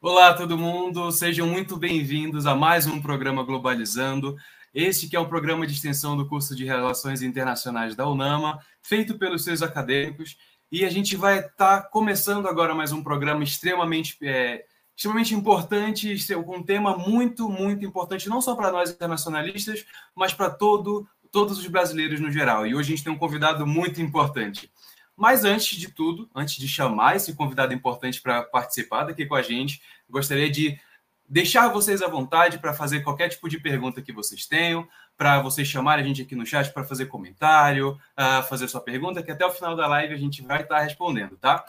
Olá, todo mundo. Sejam muito bem-vindos a mais um programa Globalizando. Este que é um programa de extensão do curso de Relações Internacionais da UNAMA, feito pelos seus acadêmicos. E a gente vai estar começando agora mais um programa extremamente importante, com um tema muito, muito importante, não só para nós internacionalistas, mas para todos os brasileiros no geral. E hoje a gente tem um convidado muito importante. Mas antes de tudo, antes de chamar esse convidado importante para participar daqui com a gente, gostaria de deixar vocês à vontade para fazer qualquer tipo de pergunta que vocês tenham, para vocês chamarem a gente aqui no chat para fazer comentário, fazer sua pergunta, que até o final da live a gente vai estar respondendo, tá?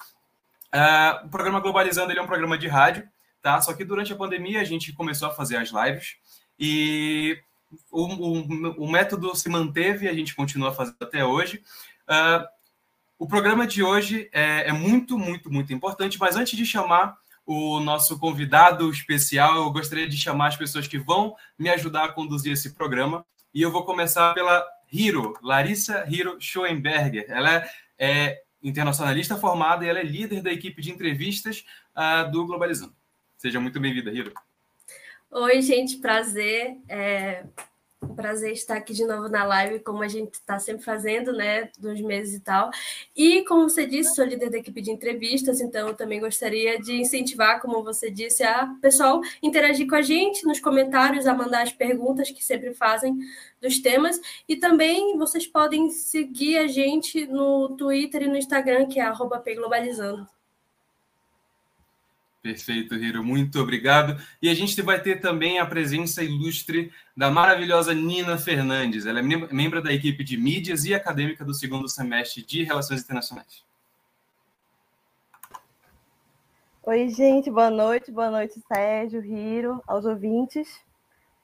O programa Globalizando ele é um programa de rádio, tá? Só que durante a pandemia a gente começou a fazer as lives e o método se manteve e a gente continua fazendo até hoje. O programa de hoje é muito, muito, muito importante, mas antes de chamar o nosso convidado especial, eu gostaria de chamar as pessoas que vão me ajudar a conduzir esse programa. E eu vou começar pela Larissa Hiro Schoemberger. Ela é internacionalista formada e ela é líder da equipe de entrevistas do Globalizando. Seja muito bem-vinda, Hiro. Oi, gente, prazer. Um prazer estar aqui de novo na live, como a gente está sempre fazendo, né, dos meses e tal. E, como você disse, sou líder da equipe de entrevistas, então eu também gostaria de incentivar, como você disse, a pessoal interagir com a gente nos comentários, a mandar as perguntas que sempre fazem dos temas. E também vocês podem seguir a gente no Twitter e no Instagram, que é @pglobalizando. Perfeito, Hiro. Muito obrigado. E a gente vai ter também a presença ilustre da maravilhosa Nina Fernandes. Ela é membro da equipe de mídias e acadêmica do segundo semestre de Relações Internacionais. Oi, gente. Boa noite. Boa noite, Sérgio, Hiro, aos ouvintes.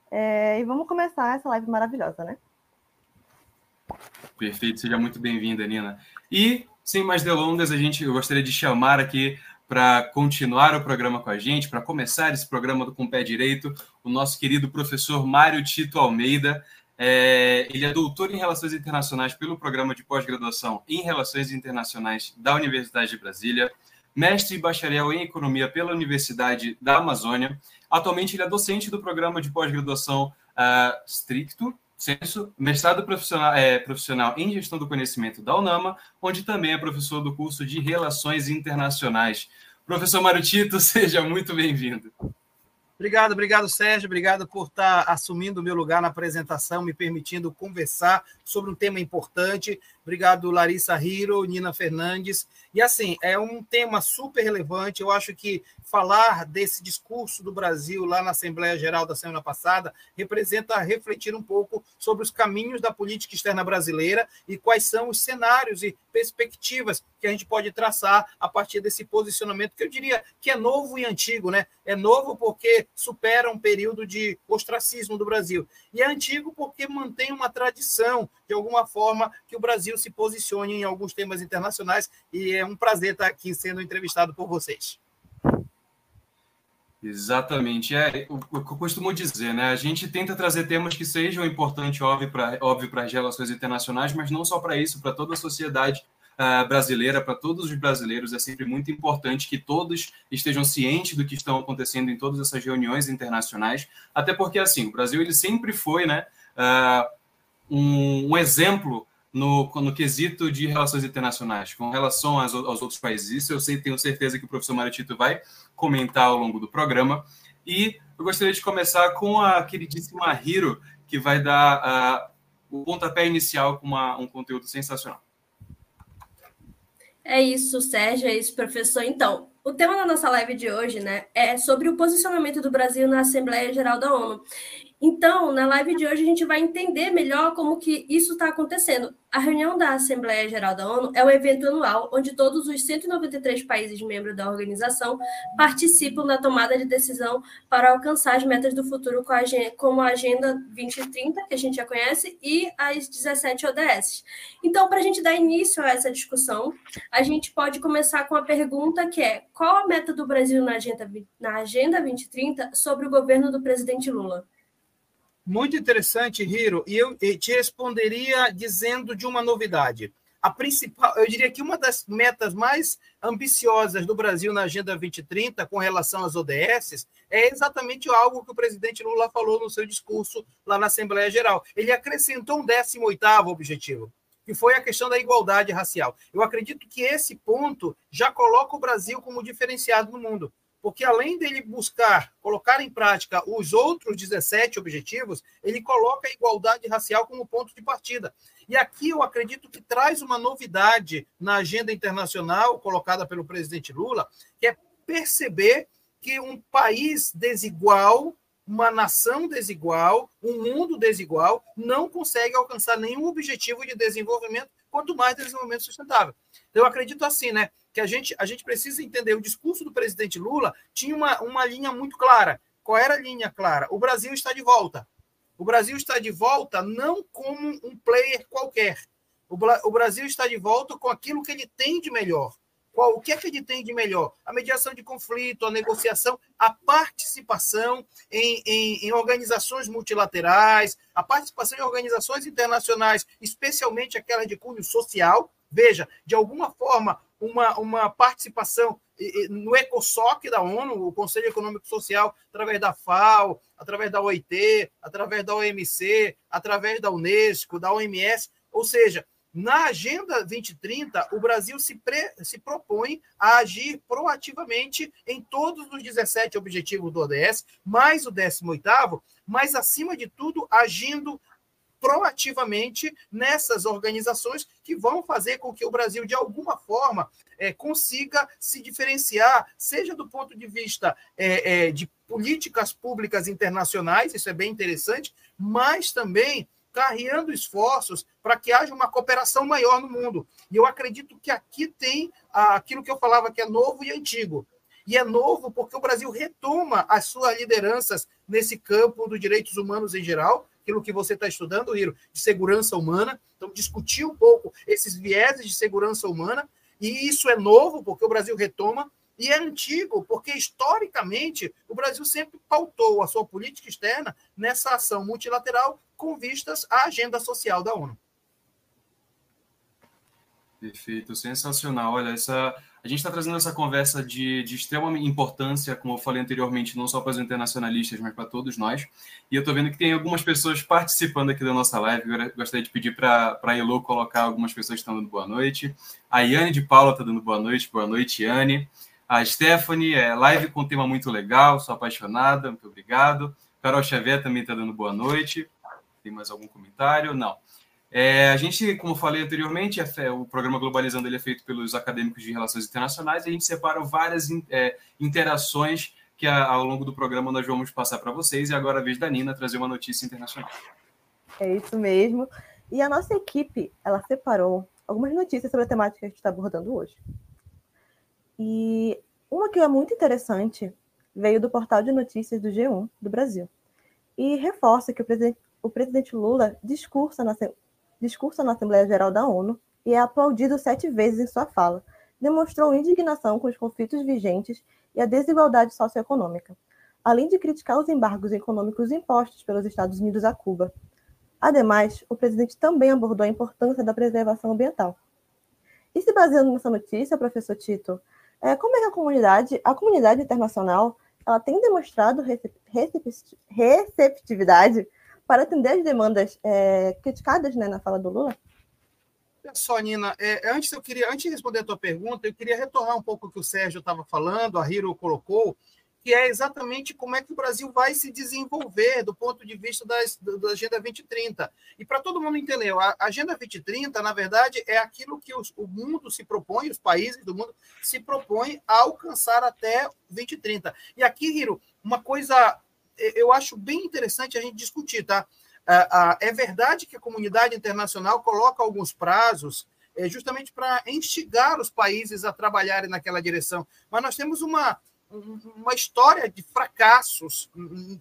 E vamos começar essa live maravilhosa, né? Perfeito. Seja muito bem-vinda, Nina. E, sem mais delongas, eu gostaria de chamar aqui para continuar o programa com a gente, para começar esse programa com o pé direito, o nosso querido professor Mário Tito Almeida. Ele é doutor em Relações Internacionais pelo Programa de Pós-Graduação em Relações Internacionais da Universidade de Brasília, mestre e bacharel em Economia pela Universidade da Amazônia. Atualmente, ele é docente do Programa de Pós-Graduação Stricto Senso, mestrado profissional em Gestão do Conhecimento da UNAMA, onde também é professor do curso de Relações Internacionais. Professor Mário Tito, seja muito bem-vindo. Obrigado, Sérgio. Obrigado por estar assumindo o meu lugar na apresentação, me permitindo conversar sobre um tema importante. Obrigado, Larissa Hiro, Nina Fernandes. E, assim, é um tema super relevante. Eu acho que falar desse discurso do Brasil lá na Assembleia Geral da semana passada representa refletir um pouco sobre os caminhos da política externa brasileira e quais são os cenários e perspectivas que a gente pode traçar a partir desse posicionamento, que eu diria que é novo e antigo, né? É novo porque supera um período de ostracismo do Brasil. E é antigo porque mantém uma tradição, de alguma forma, que o Brasil se posicione em alguns temas internacionais. E é um prazer estar aqui sendo entrevistado por vocês. Exatamente. O que eu costumo dizer, né? A gente tenta trazer temas que sejam importantes, óbvio, para as relações internacionais, mas não só para isso, para toda a sociedade brasileira, para todos os brasileiros. É sempre muito importante que todos estejam cientes do que estão acontecendo em todas essas reuniões internacionais, até porque, assim, o Brasil ele sempre foi, né, um exemplo no quesito de relações internacionais, com relação aos outros países. Isso eu tenho certeza que o professor Mário Tito vai comentar ao longo do programa. E eu gostaria de começar com a queridíssima Hiro, que vai dar o pontapé inicial com um conteúdo sensacional. É isso, Sérgio, é isso, professor. Então, o tema da nossa live de hoje, né, é sobre o posicionamento do Brasil na Assembleia Geral da ONU. Então, na live de hoje, a gente vai entender melhor como que isso está acontecendo. A reunião da Assembleia Geral da ONU é um evento anual onde todos os 193 países membros da organização participam da tomada de decisão para alcançar as metas do futuro como a Agenda 2030, que a gente já conhece, e as 17 ODS. Então, para a gente dar início a essa discussão, a gente pode começar com a pergunta que é: qual a meta do Brasil na Agenda 2030 sobre o governo do presidente Lula? Muito interessante, Hiro, e eu te responderia dizendo de uma novidade. a principal, eu diria que uma das metas mais ambiciosas do Brasil na Agenda 2030 com relação às ODS é exatamente algo que o presidente Lula falou no seu discurso lá na Assembleia Geral. Ele acrescentou um 18º objetivo, que foi a questão da igualdade racial. Eu acredito que esse ponto já coloca o Brasil como diferenciado no mundo, porque além dele buscar colocar em prática os outros 17 objetivos, ele coloca a igualdade racial como ponto de partida. E aqui eu acredito que traz uma novidade na agenda internacional colocada pelo presidente Lula, que é perceber que um país desigual, uma nação desigual, um mundo desigual, não consegue alcançar nenhum objetivo de desenvolvimento, quanto mais desenvolvimento sustentável. Então, eu acredito assim, né, que a gente precisa entender, o discurso do presidente Lula tinha uma linha muito clara. Qual era a linha clara? O Brasil está de volta. O Brasil está de volta não como um player qualquer. O Brasil está de volta com aquilo que ele tem de melhor. O que é que ele tem de melhor? A mediação de conflito, a negociação, a participação em organizações multilaterais, a participação em organizações internacionais, especialmente aquela de cunho social. Veja, de alguma forma, uma participação no ECOSOC da ONU, o Conselho Econômico Social, através da FAO, através da OIT, através da OMC, através da Unesco, da OMS, ou seja, na Agenda 2030, o Brasil se propõe a agir proativamente em todos os 17 objetivos do ODS, mais o 18º, mas, acima de tudo, agindo proativamente nessas organizações que vão fazer com que o Brasil, de alguma forma, consiga se diferenciar, seja do ponto de vista de políticas públicas internacionais, isso é bem interessante, mas também carreando esforços para que haja uma cooperação maior no mundo. E eu acredito que aqui tem aquilo que eu falava que é novo e antigo. E é novo porque o Brasil retoma as suas lideranças nesse campo dos direitos humanos em geral, aquilo que você está estudando, Hiro, de segurança humana. Então, discutir um pouco esses vieses de segurança humana. E isso é novo porque o Brasil retoma. E é antigo, porque historicamente o Brasil sempre pautou a sua política externa nessa ação multilateral com vistas à agenda social da ONU. Perfeito, sensacional. Olha, a gente está trazendo essa conversa de extrema importância, como eu falei anteriormente, não só para os internacionalistas, mas para todos nós. E eu estou vendo que tem algumas pessoas participando aqui da nossa live. Eu gostaria de pedir para a Elô colocar algumas pessoas que estão dando boa noite. A Iane de Paula está dando boa noite, Iane. A Stephanie, live com tema muito legal, sou apaixonada, muito obrigado. Carol Xavier também está dando boa noite. Tem mais algum comentário? Não. A gente, como eu falei anteriormente, o programa Globalizando ele é feito pelos acadêmicos de Relações Internacionais e a gente separa várias interações que ao longo do programa nós vamos passar para vocês. E agora é a vez da Nina trazer uma notícia internacional. É isso mesmo. E a nossa equipe, ela separou algumas notícias sobre a temática que a gente está abordando hoje. E uma que é muito interessante veio do portal de notícias do G1 do Brasil e reforça que o presidente Lula discursa na Assembleia Geral da ONU e é aplaudido 7 vezes em sua fala. Demonstrou indignação com os conflitos vigentes e a desigualdade socioeconômica, além de criticar os embargos econômicos impostos pelos Estados Unidos a Cuba. Ademais, o presidente também abordou a importância da preservação ambiental. E se baseando nessa notícia, professor Tito, como é que a comunidade internacional ela tem demonstrado receptividade para atender as demandas criticadas, né, na fala do Lula? Olha só, Nina, antes de responder a tua pergunta, eu queria retornar um pouco o que o Sérgio estava falando, a Hiro colocou, que é exatamente como é que o Brasil vai se desenvolver do ponto de vista da Agenda 2030. E para todo mundo entender, a Agenda 2030, na verdade, é aquilo que o mundo se propõe, os países do mundo se propõem a alcançar até 2030. E aqui, Hiro, uma coisa eu acho bem interessante a gente discutir, tá? É verdade que a comunidade internacional coloca alguns prazos justamente para instigar os países a trabalharem naquela direção, mas nós temos uma história de fracassos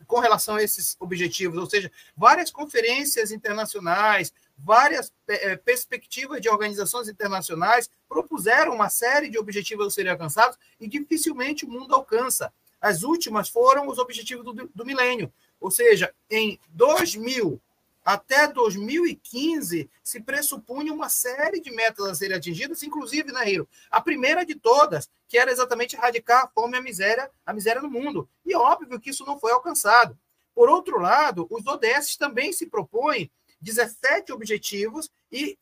com relação a esses objetivos, ou seja, várias conferências internacionais, várias perspectivas de organizações internacionais propuseram uma série de objetivos a serem alcançados e dificilmente o mundo alcança. As últimas foram os objetivos do milênio, ou seja, em 2000, Até 2015, se pressupunha uma série de metas a serem atingidas, inclusive, né, Hiro? A primeira de todas, que era exatamente erradicar a fome e a miséria no mundo. E óbvio que isso não foi alcançado. Por outro lado, os ODS também se propõem 17 objetivos e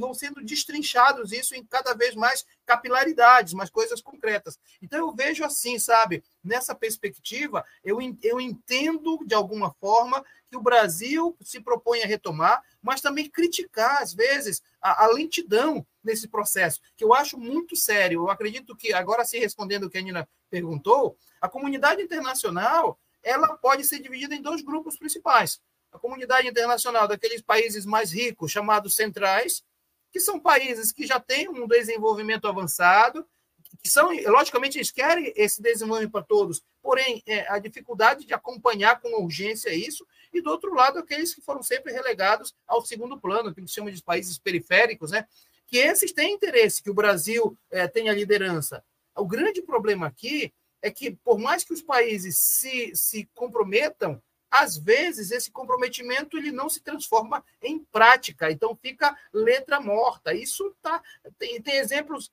vão sendo destrinchados isso em cada vez mais capilaridades, mais coisas concretas. Então, eu vejo assim, sabe? Nessa perspectiva, eu entendo, de alguma forma, que o Brasil se propõe a retomar, mas também criticar, às vezes, a lentidão nesse processo, que eu acho muito sério. Eu acredito que, agora se respondendo o que a Nina perguntou, a comunidade internacional ela pode ser dividida em dois grupos principais. A comunidade internacional daqueles países mais ricos, chamados centrais, que são países que já têm um desenvolvimento avançado, que são, logicamente, eles querem esse desenvolvimento para todos, porém, a dificuldade de acompanhar com urgência isso, e, do outro lado, aqueles que foram sempre relegados ao segundo plano, que se chama de países periféricos, né? Que esses têm interesse, que o Brasil tenha liderança. O grande problema aqui é que, por mais que os países se comprometam, às vezes, esse comprometimento ele não se transforma em prática, então fica letra morta. Isso tá, tem exemplos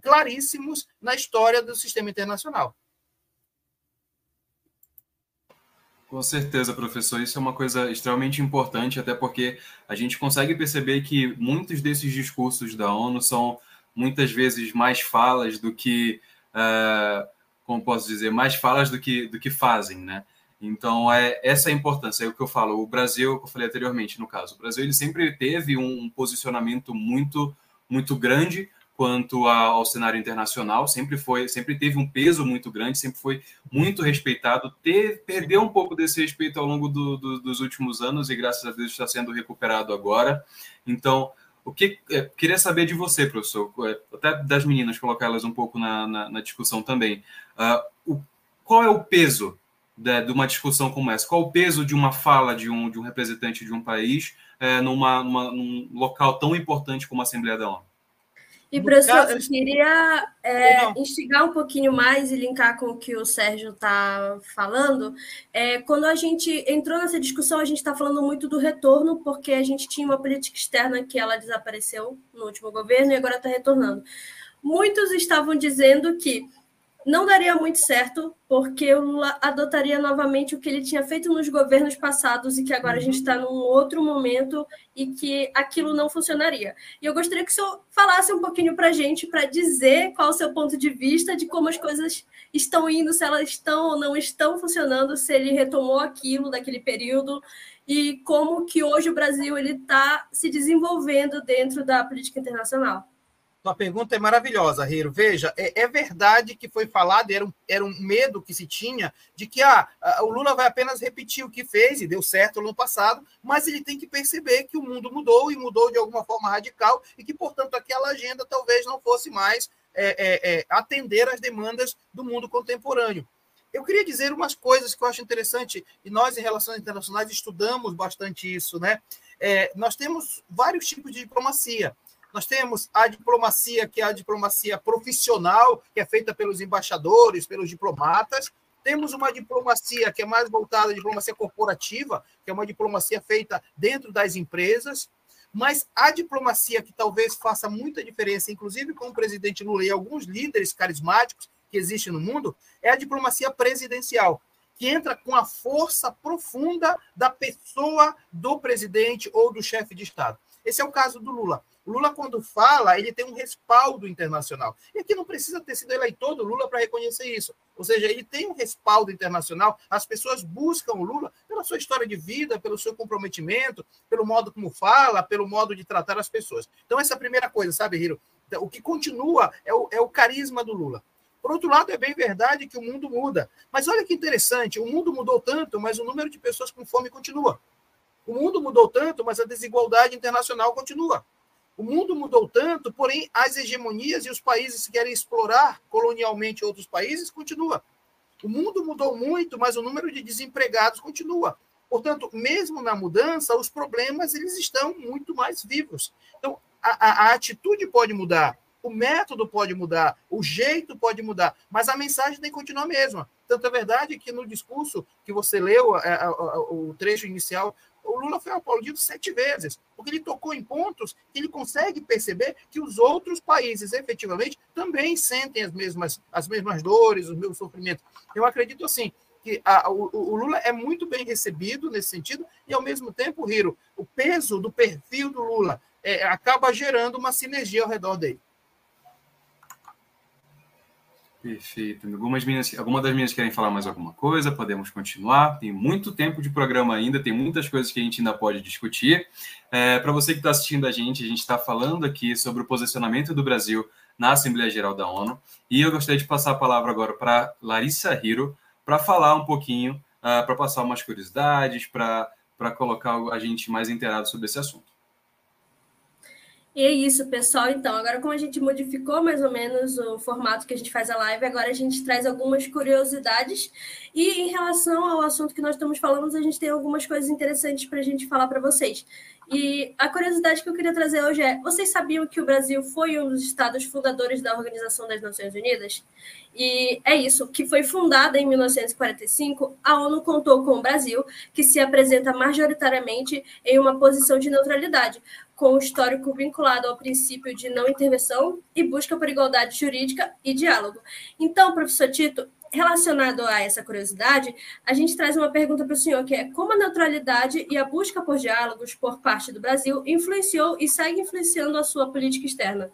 claríssimos na história do sistema internacional. Com certeza, professor. Isso é uma coisa extremamente importante, até porque a gente consegue perceber que muitos desses discursos da ONU são, muitas vezes, mais falas do que... como posso dizer? Mais falas do que fazem, né? Então, essa é a importância, é o que eu falo. O Brasil, que eu falei anteriormente, no caso, o Brasil ele sempre teve um posicionamento muito, muito grande quanto ao cenário internacional, sempre teve um peso muito grande, sempre foi muito respeitado, perdeu um pouco desse respeito ao longo dos últimos anos e, graças a Deus, está sendo recuperado agora. Então, o que queria saber de você, professor, até das meninas, colocar elas um pouco na discussão também. Qual é o peso de uma discussão como essa? Qual o peso de uma fala de um representante de um país num local tão importante como a Assembleia da ONU? E, professor, eu queria instigar um pouquinho mais e linkar com o que o Sérgio está falando. Quando a gente entrou nessa discussão, a gente está falando muito do retorno, porque a gente tinha uma política externa que ela desapareceu no último governo e agora está retornando. Muitos estavam dizendo que não daria muito certo, porque o Lula adotaria novamente o que ele tinha feito nos governos passados e que agora a gente está num outro momento e que aquilo não funcionaria. E eu gostaria que o senhor falasse um pouquinho para a gente, para dizer qual o seu ponto de vista de como as coisas estão indo, se elas estão ou não estão funcionando, se ele retomou aquilo daquele período e como que hoje o Brasil está se desenvolvendo dentro da política internacional. Sua pergunta é maravilhosa, Hiro. Veja, é verdade que foi falado, era um medo que se tinha de que o Lula vai apenas repetir o que fez e deu certo no passado, mas ele tem que perceber que o mundo mudou e mudou de alguma forma radical e que, portanto, aquela agenda talvez não fosse mais atender às demandas do mundo contemporâneo. Eu queria dizer umas coisas que eu acho interessante, e nós, em Relações Internacionais, estudamos bastante isso, né? Nós temos vários tipos de diplomacia. Nós temos a diplomacia, que é a diplomacia profissional, que é feita pelos embaixadores, pelos diplomatas. Temos uma diplomacia que é mais voltada à diplomacia corporativa, que é uma diplomacia feita dentro das empresas. Mas a diplomacia que talvez faça muita diferença, inclusive com o presidente Lula e alguns líderes carismáticos que existem no mundo, é a diplomacia presidencial, que entra com a força profunda da pessoa do presidente ou do chefe de Estado. Esse é o caso do Lula. O Lula, quando fala, ele tem um respaldo internacional. E aqui não precisa ter sido eleitor do Lula para reconhecer isso. Ou seja, ele tem um respaldo internacional. As pessoas buscam o Lula pela sua história de vida, pelo seu comprometimento, pelo modo como fala, pelo modo de tratar as pessoas. Então, essa é a primeira coisa, sabe, Hiro? O que continua é o carisma do Lula. Por outro lado, é bem verdade que o mundo muda. Mas olha que interessante, o mundo mudou tanto, mas o número de pessoas com fome continua. O mundo mudou tanto, mas a desigualdade internacional continua. O mundo mudou tanto, porém, as hegemonias e os países que querem explorar colonialmente outros países continua. O mundo mudou muito, mas o número de desempregados continua. Portanto, mesmo na mudança, os problemas eles estão muito mais vivos. Então, a atitude pode mudar, o método pode mudar, o jeito pode mudar, mas a mensagem tem que continuar a mesma. Tanto é verdade que no discurso que você leu, o trecho inicial O Lula foi aplaudido 7 vezes, porque ele tocou em pontos que ele consegue perceber que os outros países, efetivamente, também sentem as mesmas dores, os mesmos sofrimentos. Eu acredito, assim, que o Lula é muito bem recebido nesse sentido e, ao mesmo tempo, Hiro, o peso do perfil do Lula acaba gerando uma sinergia ao redor dele. Perfeito. Algumas das meninas querem falar mais alguma coisa, podemos continuar. Tem muito tempo de programa ainda, tem muitas coisas que a gente ainda pode discutir. Para você que está assistindo a gente está falando aqui sobre o posicionamento do Brasil na Assembleia Geral da ONU. E eu gostaria de passar a palavra agora para Larissa Hiro, para falar um pouquinho, para passar umas curiosidades, para colocar a gente mais inteirado sobre esse assunto. E é isso, pessoal. Então, agora como a gente modificou mais ou menos o formato que a gente faz a live, agora a gente traz algumas curiosidades. E em relação ao assunto que nós estamos falando, a gente tem algumas coisas interessantes para a gente falar para vocês. E a curiosidade que eu queria trazer hoje é: vocês sabiam que o Brasil foi um dos estados fundadores da Organização das Nações Unidas? E é isso, que foi fundada em 1945, a ONU contou com o Brasil, que se apresenta majoritariamente em uma posição de neutralidade, com o histórico vinculado ao princípio de não intervenção e busca por igualdade jurídica e diálogo. Então, professor Tito, relacionado a essa curiosidade, a gente traz uma pergunta para o senhor, que é: como a neutralidade e a busca por diálogos por parte do Brasil influenciou e segue influenciando a sua política externa?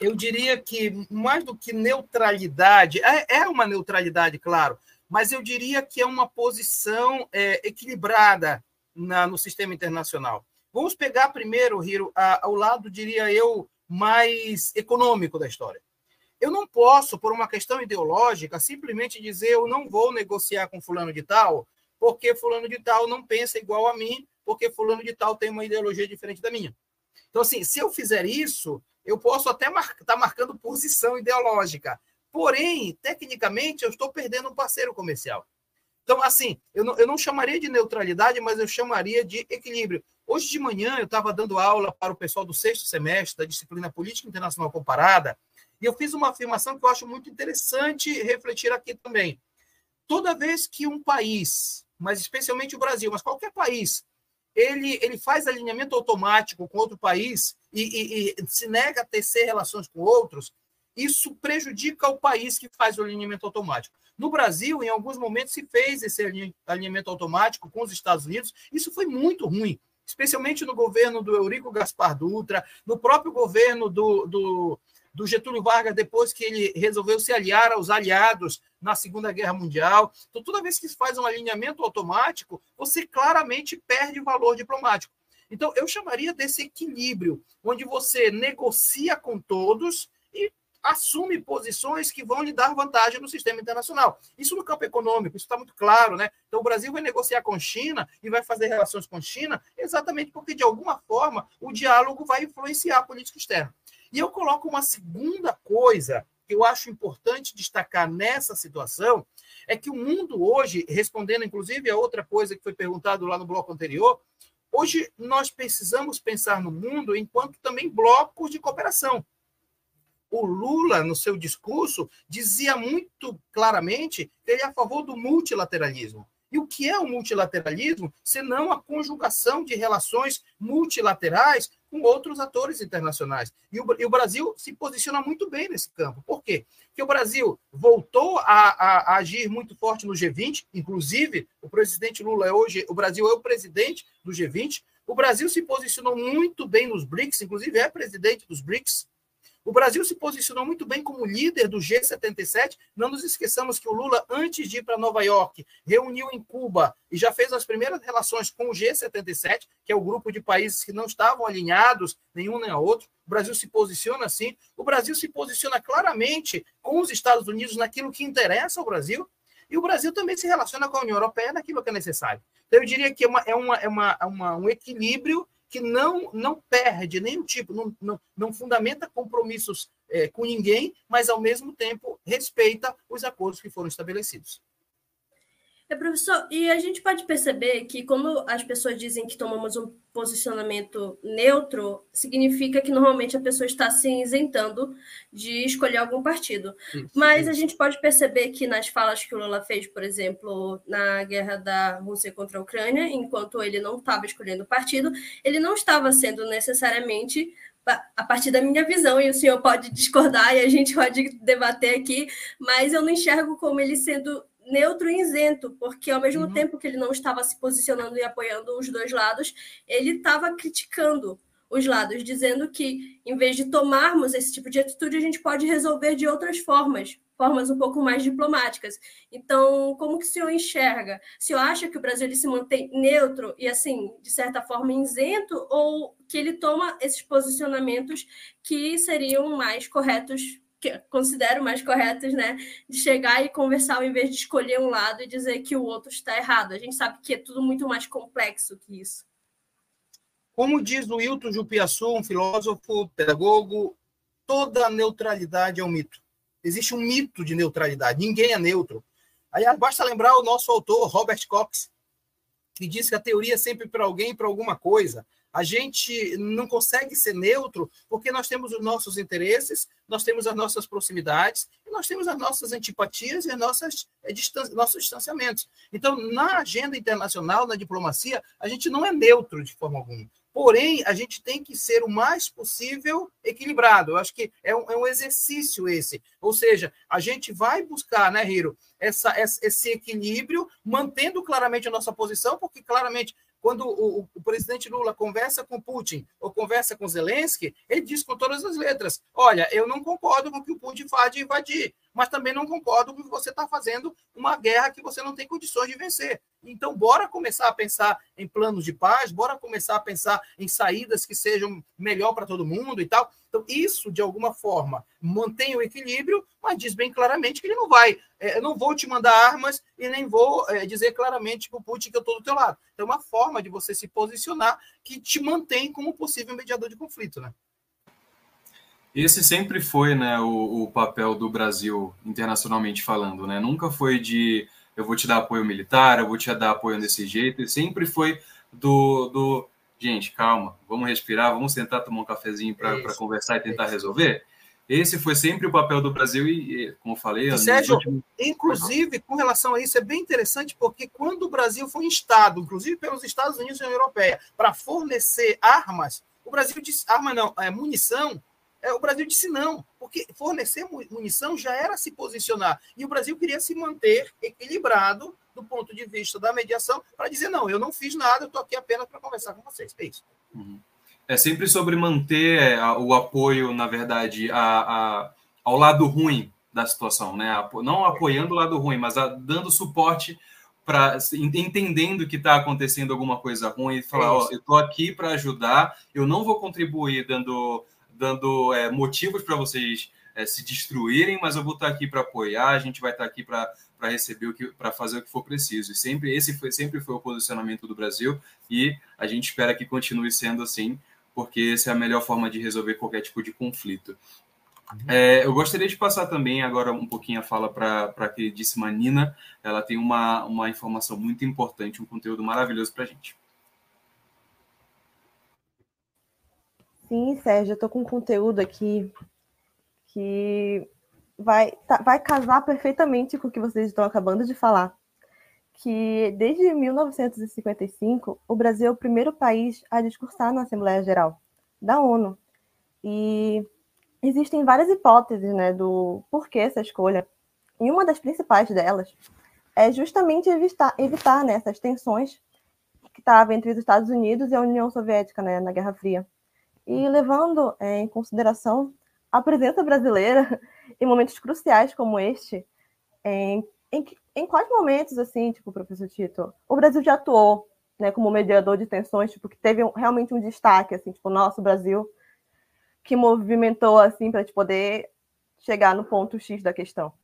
Eu diria que, mais do que neutralidade, é uma neutralidade, claro, mas eu diria que é uma posição equilibrada no sistema internacional. Vamos pegar primeiro, Hiro, ao lado, diria eu, mais econômico da história. Eu não posso, por uma questão ideológica, simplesmente dizer eu não vou negociar com fulano de tal, porque fulano de tal não pensa igual a mim, porque fulano de tal tem uma ideologia diferente da minha. Então, assim, se eu fizer isso, eu posso até estar marcando posição ideológica. Porém, tecnicamente, eu estou perdendo um parceiro comercial. Então, assim, eu não chamaria de neutralidade, mas eu chamaria de equilíbrio. Hoje de manhã eu estava dando aula para o pessoal do 6º semestre da disciplina Política Internacional Comparada e eu fiz uma afirmação que eu acho muito interessante refletir aqui também. Toda vez que um país, mas especialmente o Brasil, mas qualquer país, ele faz alinhamento automático com outro país e se nega a tecer relações com outros, isso prejudica o país que faz o alinhamento automático. No Brasil, em alguns momentos, se fez esse alinhamento automático com os Estados Unidos. Isso foi muito ruim, especialmente no governo do Eurico Gaspar Dutra, no próprio governo do Getúlio Vargas, depois que ele resolveu se aliar aos aliados na Segunda Guerra Mundial. Então, toda vez que se faz um alinhamento automático, você claramente perde o valor diplomático. Então, eu chamaria desse equilíbrio, onde você negocia com todos e assume posições que vão lhe dar vantagem no sistema internacional. Isso no campo econômico, isso está muito claro, né? Então, o Brasil vai negociar com a China e vai fazer relações com a China exatamente porque, de alguma forma, o diálogo vai influenciar a política externa. E eu coloco uma segunda coisa que eu acho importante destacar nessa situação, é que o mundo hoje, respondendo inclusive a outra coisa que foi perguntado lá no bloco anterior, hoje nós precisamos pensar no mundo enquanto também blocos de cooperação. O Lula, no seu discurso, dizia muito claramente que ele é a favor do multilateralismo. E o que é o multilateralismo, senão a conjugação de relações multilaterais com outros atores internacionais? E o Brasil se posiciona muito bem nesse campo. Por quê? Porque o Brasil voltou a agir muito forte no G20, inclusive o presidente Lula é hoje, o Brasil é o presidente do G20. O Brasil se posicionou muito bem nos BRICS, inclusive é presidente dos BRICS. O Brasil se posicionou muito bem como líder do G77. Não nos esqueçamos que o Lula, antes de ir para Nova York, reuniu em Cuba e já fez as primeiras relações com o G77, que é o grupo de países que não estavam alinhados, nenhum nem a outro. O Brasil se posiciona assim. O Brasil se posiciona claramente com os Estados Unidos naquilo que interessa ao Brasil. E o Brasil também se relaciona com a União Europeia naquilo que é necessário. Então, eu diria que é um equilíbrio que não perde nenhum tipo, não fundamenta compromissos com ninguém, mas, ao mesmo tempo, respeita os acordos que foram estabelecidos. Professor, e a gente pode perceber que, como as pessoas dizem que tomamos um posicionamento neutro, significa que normalmente a pessoa está se isentando de escolher algum partido. Mas a gente pode perceber que nas falas que o Lula fez, por exemplo, na guerra da Rússia contra a Ucrânia, enquanto ele não estava escolhendo partido, ele não estava sendo necessariamente... a partir da minha visão, e o senhor pode discordar e a gente pode debater aqui, mas eu não enxergo como ele sendo neutro e isento, porque ao mesmo tempo que ele não estava se posicionando e apoiando os dois lados, ele estava criticando os lados, dizendo que, em vez de tomarmos esse tipo de atitude, a gente pode resolver de outras formas, formas um pouco mais diplomáticas. Então, como que o senhor enxerga? O senhor acha que o Brasil ele se mantém neutro e, assim, de certa forma, isento, ou que ele toma esses posicionamentos que seriam mais corretos, que considero mais corretos, né, de chegar e conversar ao invés de escolher um lado e dizer que o outro está errado? A gente sabe que é tudo muito mais complexo que isso. Como diz o Hilton Jupiaçu, um filósofo, pedagogo, toda neutralidade é um mito. Existe um mito de neutralidade, ninguém é neutro. Aliás, basta lembrar o nosso autor, Robert Cox, que diz que a teoria é sempre para alguém e para alguma coisa. A gente não consegue ser neutro porque nós temos os nossos interesses, nós temos as nossas proximidades, e nós temos as nossas antipatias e as nossas, nossos distanciamentos. Então, na agenda internacional, na diplomacia, a gente não é neutro de forma alguma. Porém, a gente tem que ser o mais possível equilibrado. Eu acho que é um exercício esse. Ou seja, a gente vai buscar, né, Hiro, esse equilíbrio, mantendo claramente a nossa posição, porque claramente, quando o presidente Lula conversa com Putin ou conversa com Zelensky, ele diz com todas as letras: olha, eu não concordo com o que o Putin faz de invadir, mas também não concordo com que você está fazendo uma guerra que você não tem condições de vencer. Então, bora começar a pensar em planos de paz, bora começar a pensar em saídas que sejam melhor para todo mundo e tal. Então, isso, de alguma forma, mantém o equilíbrio, mas diz bem claramente que ele não vai. Eu não vou te mandar armas e nem vou dizer claramente para o Putin que eu estou do teu lado. Então, é uma forma de você se posicionar que te mantém como possível mediador de conflito, né? Esse sempre foi, né, o papel do Brasil, internacionalmente falando, né? Nunca foi de eu vou te dar apoio militar, eu vou te dar apoio desse jeito, e sempre foi do gente, calma, vamos respirar, vamos sentar, tomar um cafezinho para conversar e tentar resolver. Esse foi sempre o papel do Brasil e, como eu falei... Sérgio, inclusive, com relação a isso, é bem interessante, porque quando o Brasil foi instado, inclusive pelos Estados Unidos e a União Europeia, para fornecer armas, o Brasil disse, munição, o Brasil disse não, porque fornecer munição já era se posicionar. E o Brasil queria se manter equilibrado do ponto de vista da mediação para dizer, não, eu não fiz nada, eu estou aqui apenas para conversar com vocês. É isso. É sempre sobre manter o apoio, na verdade, ao lado ruim da situação, né? Não apoiando o lado ruim, mas dando suporte, entendendo que está acontecendo alguma coisa ruim e falar, ó, eu estou aqui para ajudar, eu não vou contribuir dando motivos para vocês se destruírem, mas eu vou estar aqui para apoiar, a gente vai estar aqui para receber para fazer o que for preciso. E sempre foi o posicionamento do Brasil, e a gente espera que continue sendo assim, porque essa é a melhor forma de resolver qualquer tipo de conflito. Eu gostaria de passar também agora um pouquinho a fala para a queridíssima Nina. Ela tem uma informação muito importante, um conteúdo maravilhoso para a gente. Sim, Sérgio, eu estou com um conteúdo aqui que vai casar perfeitamente com o que vocês estão acabando de falar, que desde 1955, o Brasil é o primeiro país a discursar na Assembleia Geral da ONU. E existem várias hipóteses, né, do porquê essa escolha. E uma das principais delas é justamente evitar, né, essas tensões que estavam entre os Estados Unidos e a União Soviética, né, na Guerra Fria. E levando em consideração a presença brasileira em momentos cruciais como este, em quais momentos, assim, tipo, professor Tito, o Brasil já atuou, né, como mediador de tensões, tipo, que teve realmente um destaque, assim, tipo, nosso Brasil, que movimentou, assim, para a gente poder chegar no ponto X da questão?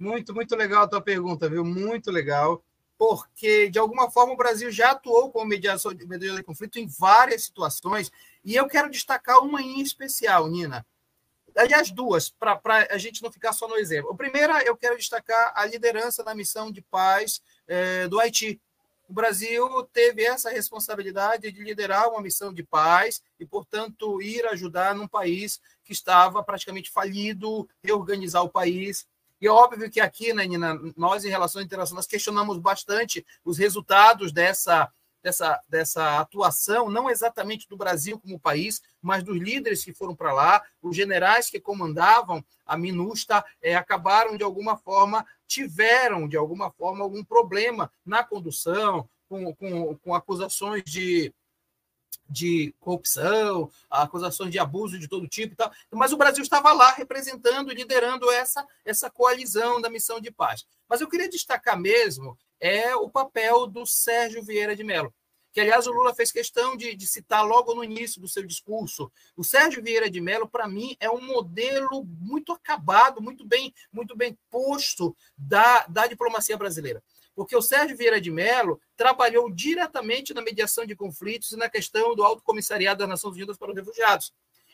Muito, muito legal a tua pergunta, viu? Muito legal. Porque, de alguma forma, o Brasil já atuou como mediador de conflito em várias situações, e eu quero destacar uma em especial, Nina. Aliás, duas, para a gente não ficar só no exemplo. A primeira, eu quero destacar a liderança da missão de paz do Haiti. O Brasil teve essa responsabilidade de liderar uma missão de paz e, portanto, ir ajudar num país que estava praticamente falido, reorganizar o país. E é óbvio que aqui, né, Nina, nós, em Relações Internacionais, questionamos bastante os resultados dessa atuação, não exatamente do Brasil como país, mas dos líderes que foram para lá, os generais que comandavam a MINUSTA, acabaram, tiveram, de alguma forma, algum problema na condução, com acusações de corrupção, acusações de abuso de todo tipo e tal, mas o Brasil estava lá representando e liderando essa coalizão da missão de paz. Mas eu queria destacar mesmo o papel do Sérgio Vieira de Mello, que, aliás, o Lula fez questão de citar logo no início do seu discurso. O Sérgio Vieira de Mello, para mim, é um modelo muito acabado, muito bem posto da diplomacia brasileira. Porque o Sérgio Vieira de Mello trabalhou diretamente na mediação de conflitos e na questão do Alto Comissariado das Nações Unidas para os Refugiados.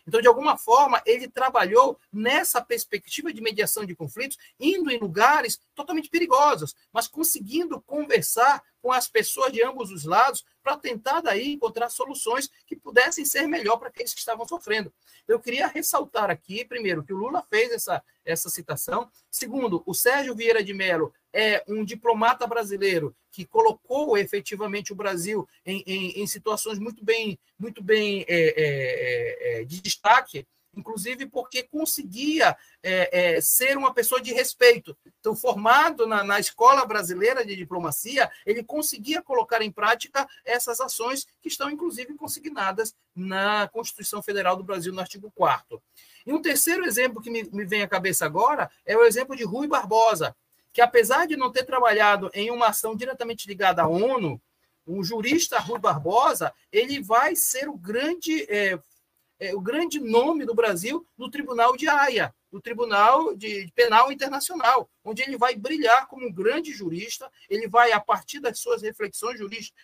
Então, de alguma forma, ele trabalhou nessa perspectiva de mediação de conflitos, indo em lugares totalmente perigosos, mas conseguindo conversar com as pessoas de ambos os lados para tentar daí encontrar soluções que pudessem ser melhor para aqueles que estavam sofrendo. Eu queria ressaltar aqui, primeiro, que o Lula fez essa citação. Segundo, o Sérgio Vieira de Mello é um diplomata brasileiro que colocou efetivamente o Brasil em situações muito bem de destaque, inclusive porque conseguia ser uma pessoa de respeito. Então, formado na Escola Brasileira de Diplomacia, ele conseguia colocar em prática essas ações que estão, inclusive, consignadas na Constituição Federal do Brasil, no artigo 4º. E um terceiro exemplo que me vem à cabeça agora é o exemplo de Rui Barbosa, que, apesar de não ter trabalhado em uma ação diretamente ligada à ONU, o jurista Rui Barbosa, ele vai ser o grande nome do Brasil no Tribunal de Haia, no Tribunal Penal Internacional, onde ele vai brilhar como um grande jurista, ele vai, a partir das suas reflexões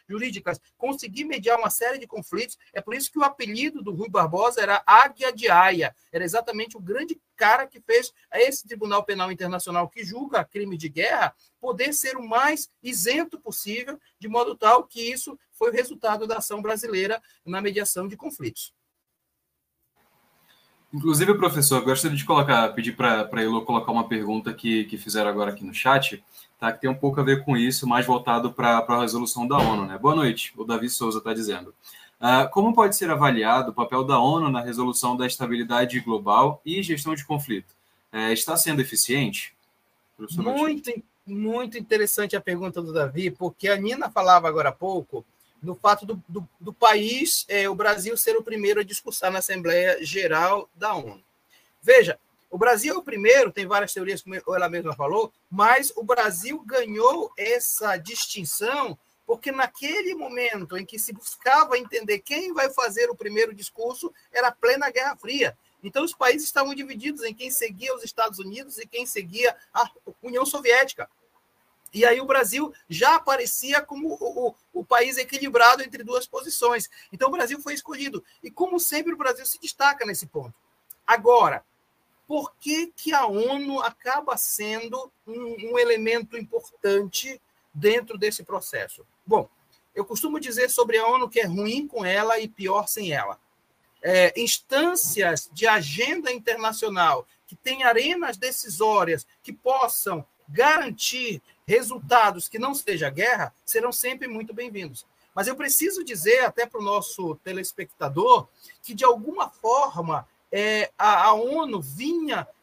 jurídicas, conseguir mediar uma série de conflitos. É por isso que o apelido do Rui Barbosa era Águia de Haia, era exatamente o grande cara que fez a esse Tribunal Penal Internacional, que julga crime de guerra, poder ser o mais isento possível, de modo tal que isso foi o resultado da ação brasileira na mediação de conflitos. Inclusive, professor, gostaria de pedir para a Elo colocar uma pergunta que fizeram agora aqui no chat, tá? Que tem um pouco a ver com isso, mais voltado para a resolução da ONU, né? Boa noite, o Davi Souza está dizendo. Como pode ser avaliado o papel da ONU na resolução da estabilidade global e gestão de conflito? Está sendo eficiente? Professor, muito interessante a pergunta do Davi, porque a Nina falava agora há pouco no fato do país, o Brasil, ser o primeiro a discursar na Assembleia Geral da ONU. Veja, o Brasil é o primeiro, tem várias teorias, como ela mesma falou, mas o Brasil ganhou essa distinção porque naquele momento em que se buscava entender quem vai fazer o primeiro discurso, era plena Guerra Fria. Então, os países estavam divididos em quem seguia os Estados Unidos e quem seguia a União Soviética. E aí o Brasil já aparecia como o país equilibrado entre duas posições. Então o Brasil foi escolhido. E como sempre o Brasil se destaca nesse ponto. Agora, por que a ONU acaba sendo um elemento importante dentro desse processo? Bom, eu costumo dizer sobre a ONU que é ruim com ela e pior sem ela. Instâncias de agenda internacional que têm arenas decisórias que possam garantir resultados que não seja guerra serão sempre muito bem-vindos. Mas eu preciso dizer até para o nosso telespectador que, de alguma forma, a ONU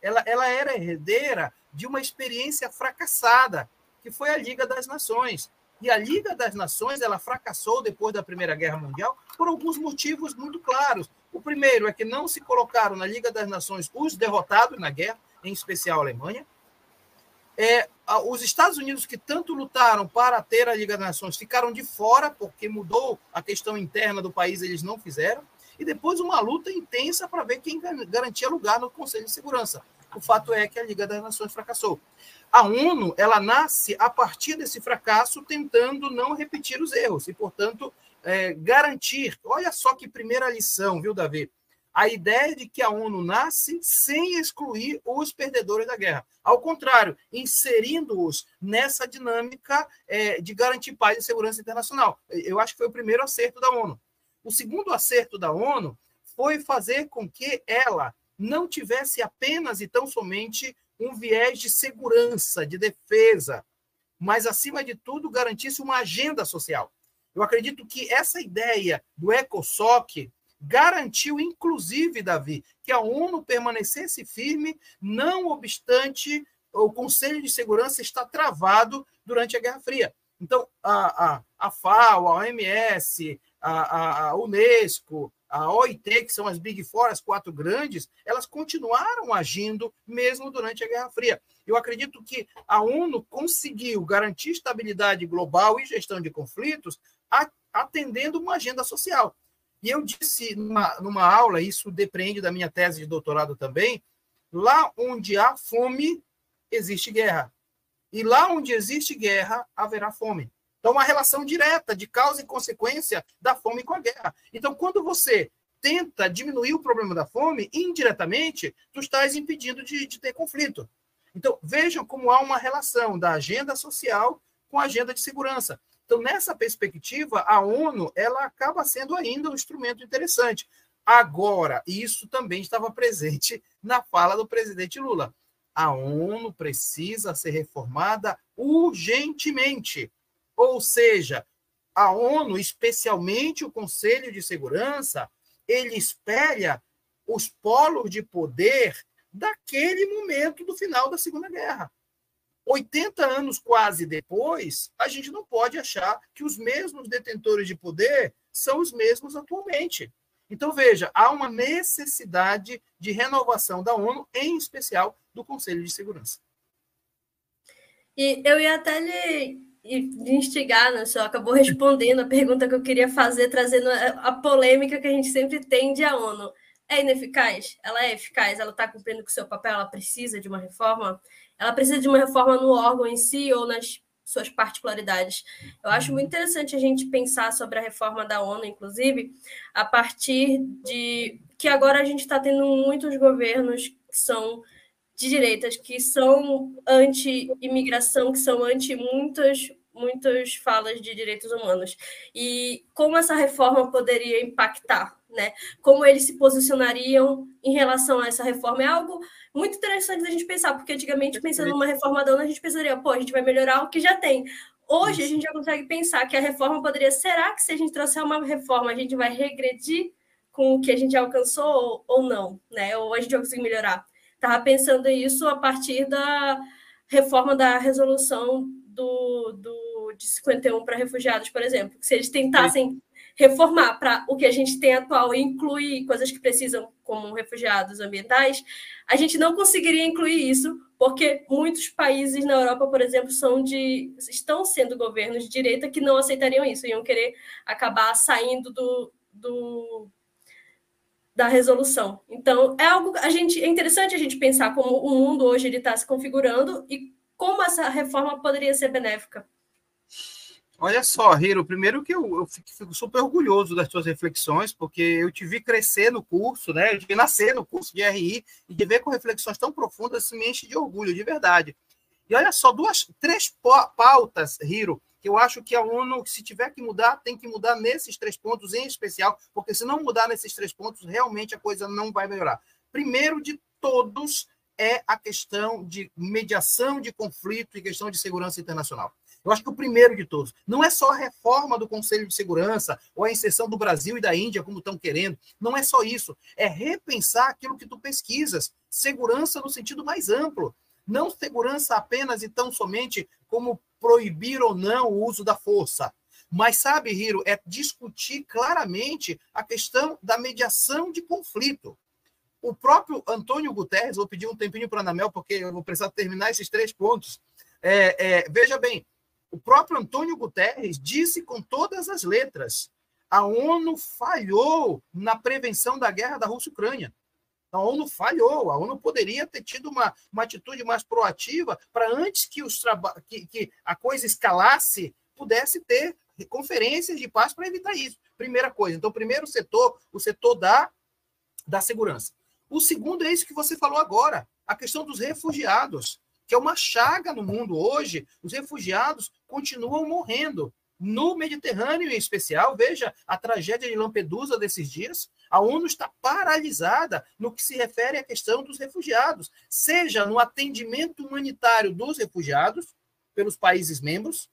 ela era herdeira de uma experiência fracassada, que foi a Liga das Nações. E a Liga das Nações ela fracassou depois da Primeira Guerra Mundial por alguns motivos muito claros. O primeiro é que não se colocaram na Liga das Nações os derrotados na guerra, em especial a Alemanha. Os Estados Unidos, que tanto lutaram para ter a Liga das Nações, ficaram de fora porque mudou a questão interna do país, eles não fizeram. E depois uma luta intensa para ver quem garantia lugar no Conselho de Segurança. O fato é que a Liga das Nações fracassou. A ONU, ela nasce a partir desse fracasso, tentando não repetir os erros e, portanto, garantir. Olha só que primeira lição, viu, Davi? a ideia de que a ONU nasce sem excluir os perdedores da guerra. Ao contrário, inserindo-os nessa dinâmica de garantir paz e segurança internacional. Eu acho que foi o primeiro acerto da ONU. O segundo acerto da ONU foi fazer com que ela não tivesse apenas e tão somente um viés de segurança, de defesa, mas, acima de tudo, garantisse uma agenda social. Eu acredito que essa ideia do ECOSOC garantiu, inclusive, Davi, que a ONU permanecesse firme, não obstante o Conselho de Segurança estar travado durante a Guerra Fria. Então, a FAO, a OMS, a Unesco, a OIT, que são as Big Four, as quatro grandes, elas continuaram agindo mesmo durante a Guerra Fria. Eu acredito que a ONU conseguiu garantir estabilidade global e gestão de conflitos atendendo uma agenda social. E eu disse numa aula, isso depende da minha tese de doutorado também, lá onde há fome, existe guerra. E lá onde existe guerra, haverá fome. Então, uma relação direta de causa e consequência da fome com a guerra. Então, quando você tenta diminuir o problema da fome, indiretamente, tu estás impedindo de ter conflito. Então, vejam como há uma relação da agenda social com a agenda de segurança. Então, nessa perspectiva, a ONU ela acaba sendo ainda um instrumento interessante. Agora, isso também estava presente na fala do presidente Lula. A ONU precisa ser reformada urgentemente. Ou seja, a ONU, especialmente o Conselho de Segurança, ele espelha os polos de poder daquele momento do final da Segunda Guerra. 80 anos quase depois, a gente não pode achar que os mesmos detentores de poder são os mesmos atualmente. Então, veja, há uma necessidade de renovação da ONU, em especial do Conselho de Segurança. E eu ia até lhe instigar, né? Só acabou respondendo a pergunta que eu queria fazer, trazendo a polêmica que a gente sempre tem de a ONU. É ineficaz? Ela é eficaz? Ela está cumprindo com o seu papel? Ela precisa de uma reforma? Ela precisa de uma reforma no órgão em si ou nas suas particularidades? Eu acho muito interessante a gente pensar sobre a reforma da ONU, inclusive, a partir de que agora a gente está tendo muitos governos que são de direitas, que são anti-imigração, que são anti muitas falas de direitos humanos. E como essa reforma poderia impactar, né? Como eles se posicionariam em relação a essa reforma? É algo muito interessante da gente pensar, porque antigamente, pensando numa reforma da ONU, a gente pensaria, pô, a gente vai melhorar o que já tem. Hoje, a gente já consegue pensar que a reforma poderia... Será que se a gente trouxer uma reforma, a gente vai regredir com o que a gente alcançou ou não, né? Ou a gente vai conseguir melhorar? Estava pensando isso a partir da reforma da resolução de 51 para refugiados, por exemplo. Se eles tentassem reformar para o que a gente tem atual e incluir coisas que precisam, como refugiados ambientais, a gente não conseguiria incluir isso, porque muitos países na Europa, por exemplo, estão sendo governos de direita que não aceitariam isso, iam querer acabar saindo da resolução. Então, é algo é interessante a gente pensar como o mundo hoje está se configurando e como essa reforma poderia ser benéfica. Olha só, Hiro, primeiro que eu fico super orgulhoso das suas reflexões, porque eu te vi crescer no curso, né? Eu te vi nascer no curso de RI, e te ver com reflexões tão profundas, isso me enche de orgulho, de verdade. E olha só, três pautas, Hiro, que eu acho que a ONU, se tiver que mudar, tem que mudar nesses três pontos em especial, porque se não mudar nesses três pontos, realmente a coisa não vai melhorar. Primeiro de todos é a questão de mediação de conflito e questão de segurança internacional. Eu acho que o primeiro de todos. Não é só a reforma do Conselho de Segurança ou a inserção do Brasil e da Índia, como estão querendo. Não é só isso. É repensar aquilo que tu pesquisas. Segurança no sentido mais amplo. Não segurança apenas e tão somente como proibir ou não o uso da força. Mas, sabe, Hiro, é discutir claramente a questão da mediação de conflito. O próprio Antônio Guterres, vou pedir um tempinho para a Anamel, porque eu vou precisar terminar esses três pontos. Veja bem, o próprio Antônio Guterres disse com todas as letras: a ONU falhou na prevenção da guerra da Rússia-Ucrânia. A ONU falhou, a ONU poderia ter tido uma atitude mais proativa para antes que a coisa escalasse, pudesse ter conferências de paz para evitar isso. Primeira coisa. Então, o primeiro setor, o setor da da segurança. O segundo é isso que você falou agora, a questão dos refugiados, que é uma chaga no mundo hoje. Os refugiados continuam morrendo. No Mediterrâneo, em especial, veja a tragédia de Lampedusa desses dias, a ONU está paralisada no que se refere à questão dos refugiados, seja no atendimento humanitário dos refugiados pelos países membros,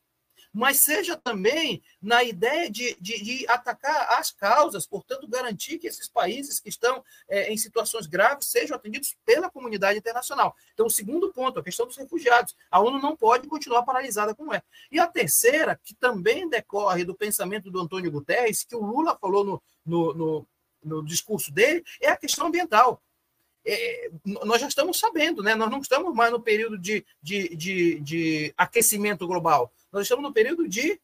mas seja também na ideia de atacar as causas, portanto, garantir que esses países que estão em situações graves sejam atendidos pela comunidade internacional. Então, o segundo ponto, a questão dos refugiados. A ONU não pode continuar paralisada como é. E a terceira, que também decorre do pensamento do Antônio Guterres, que o Lula falou no discurso dele, é a questão ambiental. Nós já estamos sabendo, né? Nós não estamos mais no período de aquecimento global. Nós estamos no período de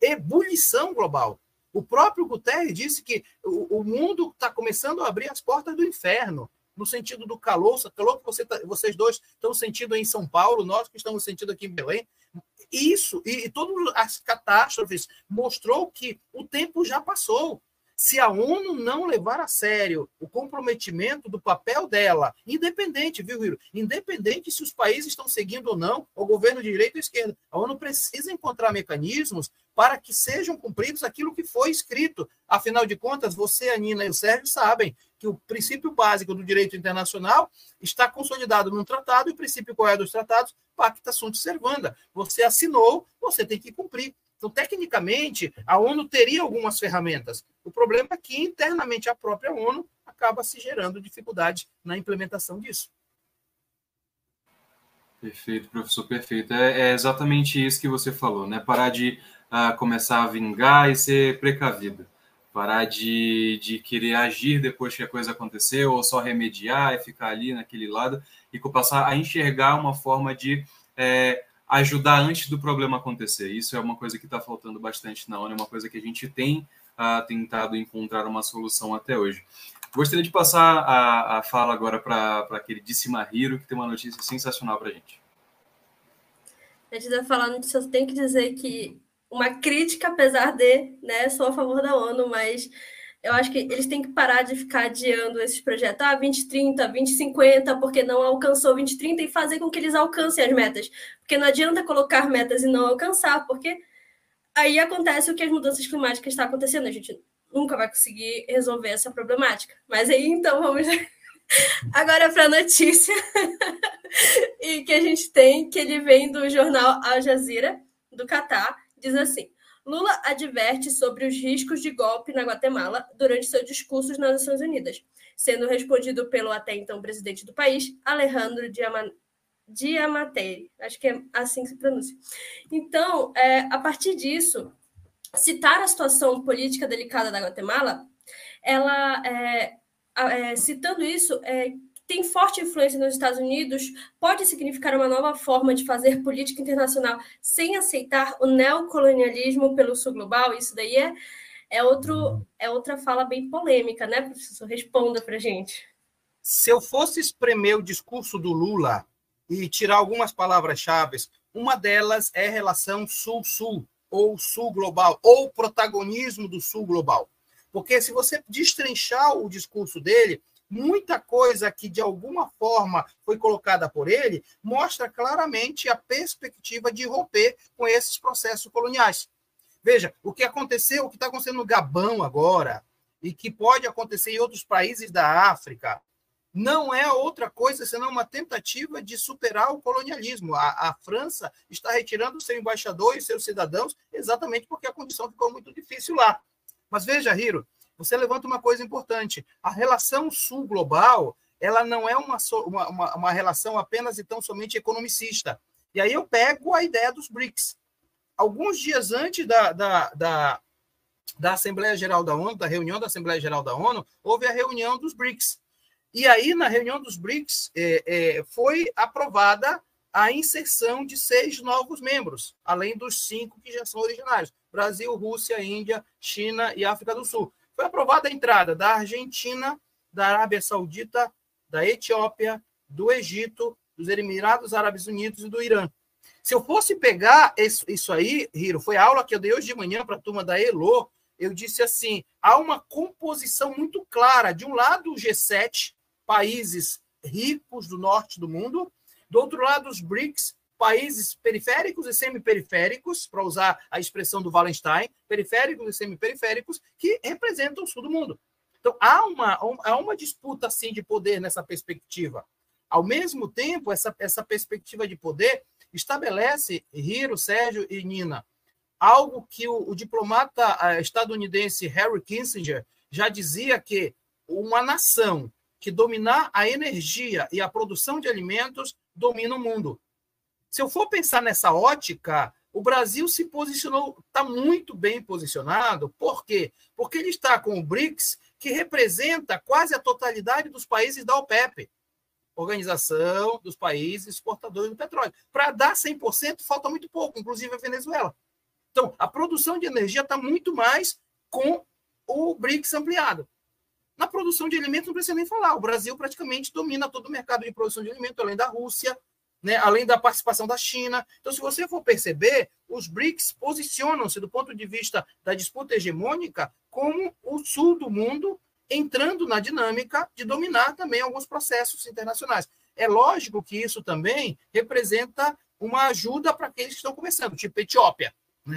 ebulição global. O próprio Guterres disse que o mundo está começando a abrir as portas do inferno, no sentido do calor que vocês dois estão sentindo em São Paulo, nós que estamos sentindo aqui em Belém. Isso, e todas as catástrofes, mostrou que o tempo já passou. Se a ONU não levar a sério o comprometimento do papel dela, independente, viu, Hiro? Independente se os países estão seguindo ou não o governo de direita ou esquerda, a ONU precisa encontrar mecanismos para que sejam cumpridos aquilo que foi escrito. Afinal de contas, você, a Nina e o Sérgio sabem que o princípio básico do direito internacional está consolidado num tratado, e o princípio qual é dos tratados? Pacta sunt servanda. Você assinou, você tem que cumprir. Então, tecnicamente, a ONU teria algumas ferramentas. O problema é que, internamente, a própria ONU acaba se gerando dificuldade na implementação disso. Perfeito, professor, perfeito. É exatamente isso que você falou, né? Parar de começar a vingar e ser precavido. Parar de querer agir depois que a coisa aconteceu, ou só remediar e ficar ali naquele lado, e passar a enxergar uma forma de... ajudar antes do problema acontecer. Isso é uma coisa que está faltando bastante na ONU, é uma coisa que a gente tem tentado encontrar uma solução até hoje. Gostaria de passar a fala agora para a queridíssima Hiro, que tem uma notícia sensacional para a gente. Antes de eu falar a notícia, eu tenho que dizer que uma crítica, apesar de, né, sou a favor da ONU, mas eu acho que eles têm que parar de ficar adiando esses projetos, 2030, 2050, porque não alcançou 2030, e fazer com que eles alcancem as metas. Porque não adianta colocar metas e não alcançar, porque aí acontece o que as mudanças climáticas estão acontecendo, a gente nunca vai conseguir resolver essa problemática. Mas aí, então, vamos agora para a notícia e que a gente tem, que ele vem do jornal Al Jazeera, do Catar, diz assim: Lula adverte sobre os riscos de golpe na Guatemala durante seus discursos nas Nações Unidas, sendo respondido pelo até então presidente do país, Alejandro Diamatei. Acho que é assim que se pronuncia. Então, a partir disso, citar a situação política delicada da Guatemala, ela, citando isso, tem forte influência nos Estados Unidos, pode significar uma nova forma de fazer política internacional sem aceitar o neocolonialismo pelo sul global. Isso daí é outra fala bem polêmica, né, professor? Responda para a gente. Se eu fosse espremer o discurso do Lula e tirar algumas palavras-chave, uma delas é relação sul-sul, ou sul global, ou protagonismo do sul global. Porque se você destrinchar o discurso dele, muita coisa que, de alguma forma, foi colocada por ele, mostra claramente a perspectiva de romper com esses processos coloniais. Veja, o que aconteceu, o que está acontecendo no Gabão agora, e que pode acontecer em outros países da África, não é outra coisa senão uma tentativa de superar o colonialismo. A França está retirando seu embaixador e seus cidadãos exatamente porque a condição ficou muito difícil lá. Mas veja, Hiro, você levanta uma coisa importante. A relação sul-global, ela não é uma relação apenas e tão somente economicista. E aí eu pego a ideia dos BRICS. Alguns dias antes da Assembleia Geral da ONU, da reunião da Assembleia Geral da ONU, houve a reunião dos BRICS. E aí, na reunião dos BRICS, foi aprovada a inserção de 6 novos membros, além dos 5 que já são originários: Brasil, Rússia, Índia, China e África do Sul. Foi aprovada a entrada da Argentina, da Arábia Saudita, da Etiópia, do Egito, dos Emirados Árabes Unidos e do Irã. Se eu fosse pegar isso aí, Hiro, foi a aula que eu dei hoje de manhã para a turma da ELO, eu disse assim, há uma composição muito clara. De um lado, o G7, países ricos do norte do mundo. Do outro lado, os BRICS, países periféricos e semiperiféricos, para usar a expressão do Wallenstein, periféricos e semiperiféricos, que representam o sul do mundo. Então, há uma disputa assim, de poder nessa perspectiva. Ao mesmo tempo, essa perspectiva de poder estabelece, Hiro, Sérgio e Nina, algo que o diplomata estadunidense Henry Kissinger já dizia, que uma nação que dominar a energia e a produção de alimentos domina o mundo. Se eu for pensar nessa ótica, o Brasil se posicionou, está muito bem posicionado. Por quê? Porque ele está com o BRICS, que representa quase a totalidade dos países da OPEP, Organização dos Países Exportadores do Petróleo. Para dar 100%, falta muito pouco, inclusive a Venezuela. Então, a produção de energia está muito mais com o BRICS ampliado. Na produção de alimentos, não precisa nem falar. O Brasil praticamente domina todo o mercado de produção de alimentos, além da Rússia, né, além da participação da China. Então, se você for perceber, os BRICS posicionam-se, do ponto de vista da disputa hegemônica, como o sul do mundo, entrando na dinâmica de dominar também alguns processos internacionais. É lógico que isso também representa uma ajuda para aqueles que estão começando, tipo a Etiópia.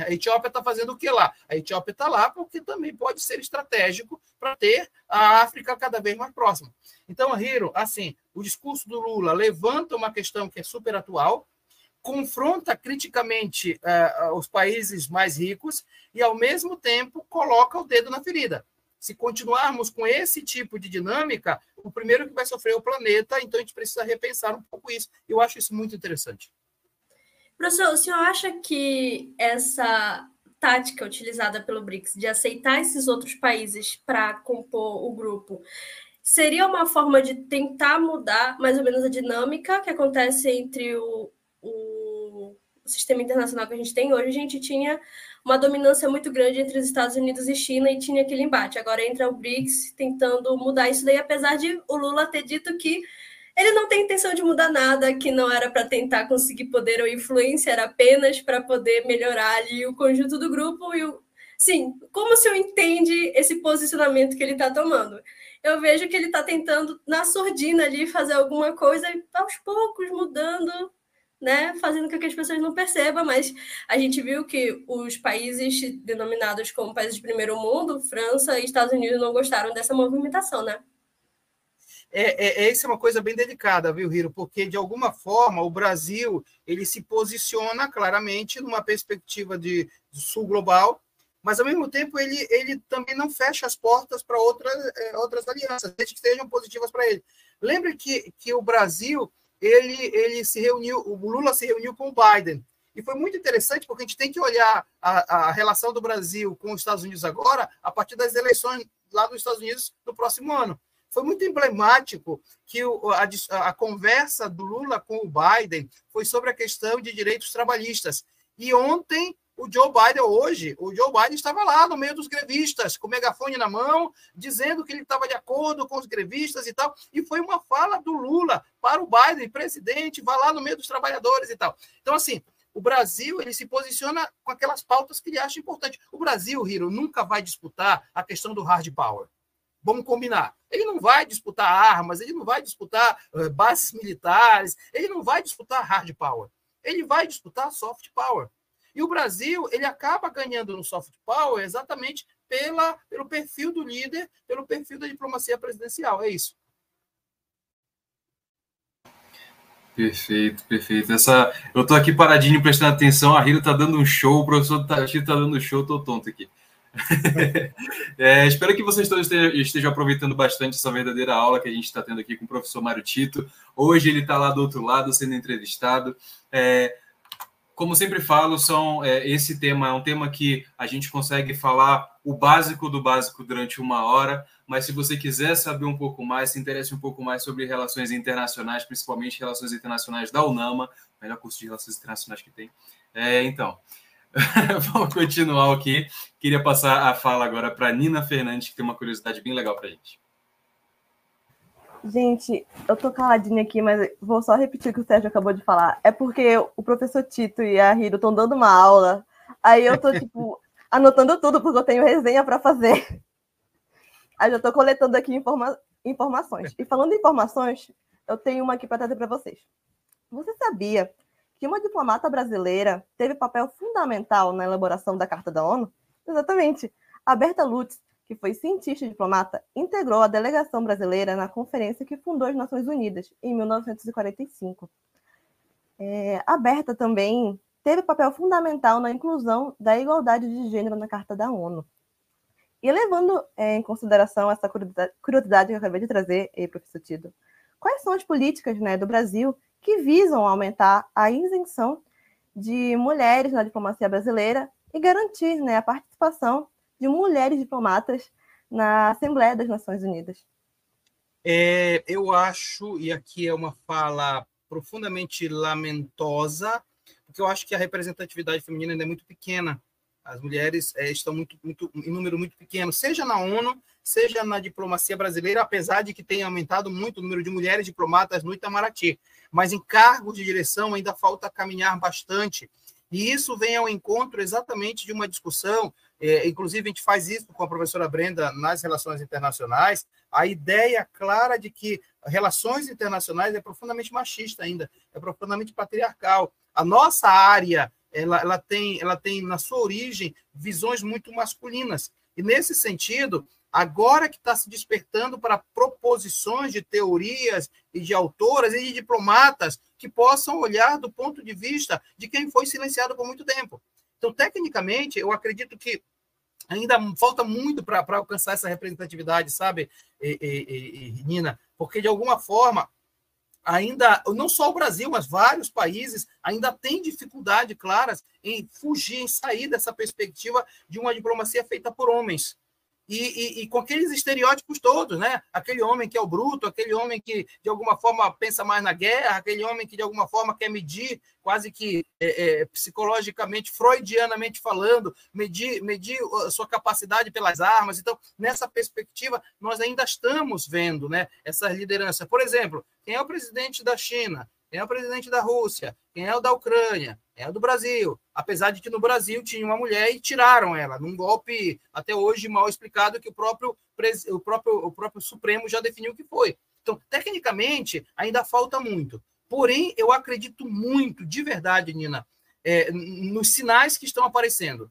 A Etiópia está fazendo o que lá? A Etiópia está lá porque também pode ser estratégico para ter a África cada vez mais próxima. Então, Hiro, assim, o discurso do Lula levanta uma questão que é super atual, confronta criticamente os países mais ricos e, ao mesmo tempo, coloca o dedo na ferida. Se continuarmos com esse tipo de dinâmica, o primeiro que vai sofrer é o planeta, então a gente precisa repensar um pouco isso. Eu acho isso muito interessante. Professor, o senhor acha que essa tática utilizada pelo BRICS de aceitar esses outros países para compor o grupo seria uma forma de tentar mudar mais ou menos a dinâmica que acontece entre o sistema internacional que a gente tem hoje? A gente tinha uma dominância muito grande entre os Estados Unidos e China e tinha aquele embate. Agora entra o BRICS tentando mudar isso daí, apesar de o Lula ter dito que ele não tem intenção de mudar nada, que não era para tentar conseguir poder ou influência, era apenas para poder melhorar ali o conjunto do grupo. Sim, como o senhor entende esse posicionamento que ele está tomando? Eu vejo que ele está tentando, na surdina ali, fazer alguma coisa e aos poucos mudando, né? Fazendo com que as pessoas não percebam, mas a gente viu que os países denominados como países de primeiro mundo, França e Estados Unidos, não gostaram dessa movimentação, né? Essa é uma coisa bem delicada, viu, Hiro? Porque, de alguma forma, o Brasil ele se posiciona claramente numa perspectiva de sul global, mas, ao mesmo tempo, ele também não fecha as portas para outras alianças, desde que sejam positivas para ele. Lembre que o Brasil, ele se reuniu, o Lula se reuniu com o Biden, e foi muito interessante, porque a gente tem que olhar a relação do Brasil com os Estados Unidos agora, a partir das eleições lá nos Estados Unidos no próximo ano. Foi muito emblemático que a conversa do Lula com o Biden foi sobre a questão de direitos trabalhistas. E ontem, hoje, o Joe Biden estava lá no meio dos grevistas, com o megafone na mão, dizendo que ele estava de acordo com os grevistas e tal. E foi uma fala do Lula para o Biden, presidente, vai lá no meio dos trabalhadores e tal. Então, assim, o Brasil ele se posiciona com aquelas pautas que ele acha importante. O Brasil, Hiro, nunca vai disputar a questão do hard power. Vamos combinar. Ele não vai disputar armas, ele não vai disputar bases militares, ele não vai disputar hard power. Ele vai disputar soft power. E o Brasil, ele acaba ganhando no soft power exatamente pelo perfil do líder, pelo perfil da diplomacia presidencial. É isso. Perfeito, perfeito. Eu estou aqui paradinho prestando atenção, a Hiro está dando um show, o professor Tati está dando um show, estou tonto aqui. Espero que vocês todos estejam aproveitando bastante essa verdadeira aula que a gente está tendo aqui com o professor Mário Tito. Hoje ele está lá do outro lado sendo entrevistado. Como sempre falo, esse tema é um tema que a gente consegue falar o básico do básico durante uma hora, mas se você quiser saber um pouco mais, se interessa um pouco mais sobre relações internacionais, principalmente relações internacionais da UNAMA, melhor curso de relações internacionais que tem, então... Vamos continuar aqui. Queria passar a fala agora para Nina Fernandes, que tem uma curiosidade bem legal para a gente. Gente, eu tô caladinha aqui, mas vou só repetir o que o Sérgio acabou de falar. É porque o professor Tito e a Hiro estão dando uma aula, aí eu tô tipo, anotando tudo, porque eu tenho resenha para fazer. Aí já estou coletando aqui informações. E falando em informações, eu tenho uma aqui para trazer para vocês. Você sabia que uma diplomata brasileira teve papel fundamental na elaboração da Carta da ONU? Exatamente. A Berta Lutz, que foi cientista e diplomata, integrou a delegação brasileira na conferência que fundou as Nações Unidas, em 1945. A Berta também teve papel fundamental na inclusão da igualdade de gênero na Carta da ONU. E levando em consideração essa curiosidade que eu acabei de trazer, professor Tito, quais são as políticas, né, do Brasil que visam aumentar a isenção de mulheres na diplomacia brasileira e garantir, né, a participação de mulheres diplomatas na Assembleia das Nações Unidas? Eu acho, e aqui é uma fala profundamente lamentosa, porque eu acho que a representatividade feminina ainda é muito pequena. As mulheres estão em número muito pequeno, seja na ONU, seja na diplomacia brasileira, apesar de que tenha aumentado muito o número de mulheres diplomatas no Itamaraty. Mas em cargos de direção ainda falta caminhar bastante. E isso vem ao encontro exatamente de uma discussão, inclusive a gente faz isso com a professora Brenda nas Relações Internacionais, a ideia clara de que relações internacionais é profundamente machista ainda, é profundamente patriarcal. A nossa área... Ela tem, na sua origem, visões muito masculinas. E, nesse sentido, agora que está se despertando para proposições de teorias e de autoras e de diplomatas que possam olhar do ponto de vista de quem foi silenciado por muito tempo. Então, tecnicamente, eu acredito que ainda falta muito para alcançar essa representatividade, sabe, Nina? Porque, de alguma forma... ainda, não só o Brasil, mas vários países ainda têm dificuldade, claras, em fugir, em sair dessa perspectiva de uma diplomacia feita por homens. E com aqueles estereótipos todos, né? Aquele homem que é o bruto, aquele homem que, de alguma forma, pensa mais na guerra, aquele homem que, de alguma forma, quer medir, quase que psicologicamente, freudianamente falando, medir a sua capacidade pelas armas. Então, nessa perspectiva, nós ainda estamos vendo, né, essa liderança. Por exemplo, quem é o presidente da China? Quem é o presidente da Rússia? Quem é o da Ucrânia? Quem é o do Brasil? Apesar de que no Brasil tinha uma mulher e tiraram ela, num golpe até hoje mal explicado que o próprio Supremo já definiu que foi. Então, tecnicamente, ainda falta muito. Porém, eu acredito muito, de verdade, Nina, nos sinais que estão aparecendo.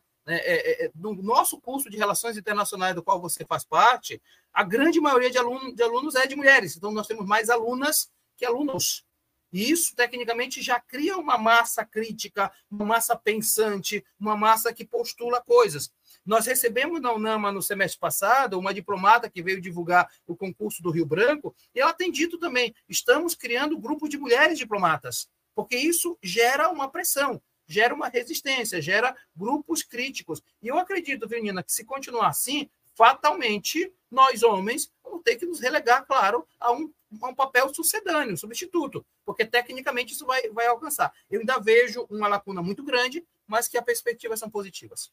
No nosso curso de Relações Internacionais, do qual você faz parte, a grande maioria de alunos é de mulheres. Então, nós temos mais alunas que alunos. E isso, tecnicamente, já cria uma massa crítica, uma massa pensante, uma massa que postula coisas. Nós recebemos na UNAMA, no semestre passado, uma diplomata que veio divulgar o concurso do Rio Branco, e ela tem dito também, estamos criando um grupo de mulheres diplomatas, porque isso gera uma pressão, gera uma resistência, gera grupos críticos. E eu acredito, Nina, que se continuar assim, fatalmente, nós homens vamos ter que nos relegar, claro, a um papel sucedâneo, substituto, porque tecnicamente isso vai alcançar. Eu ainda vejo uma lacuna muito grande, mas que as perspectivas são positivas.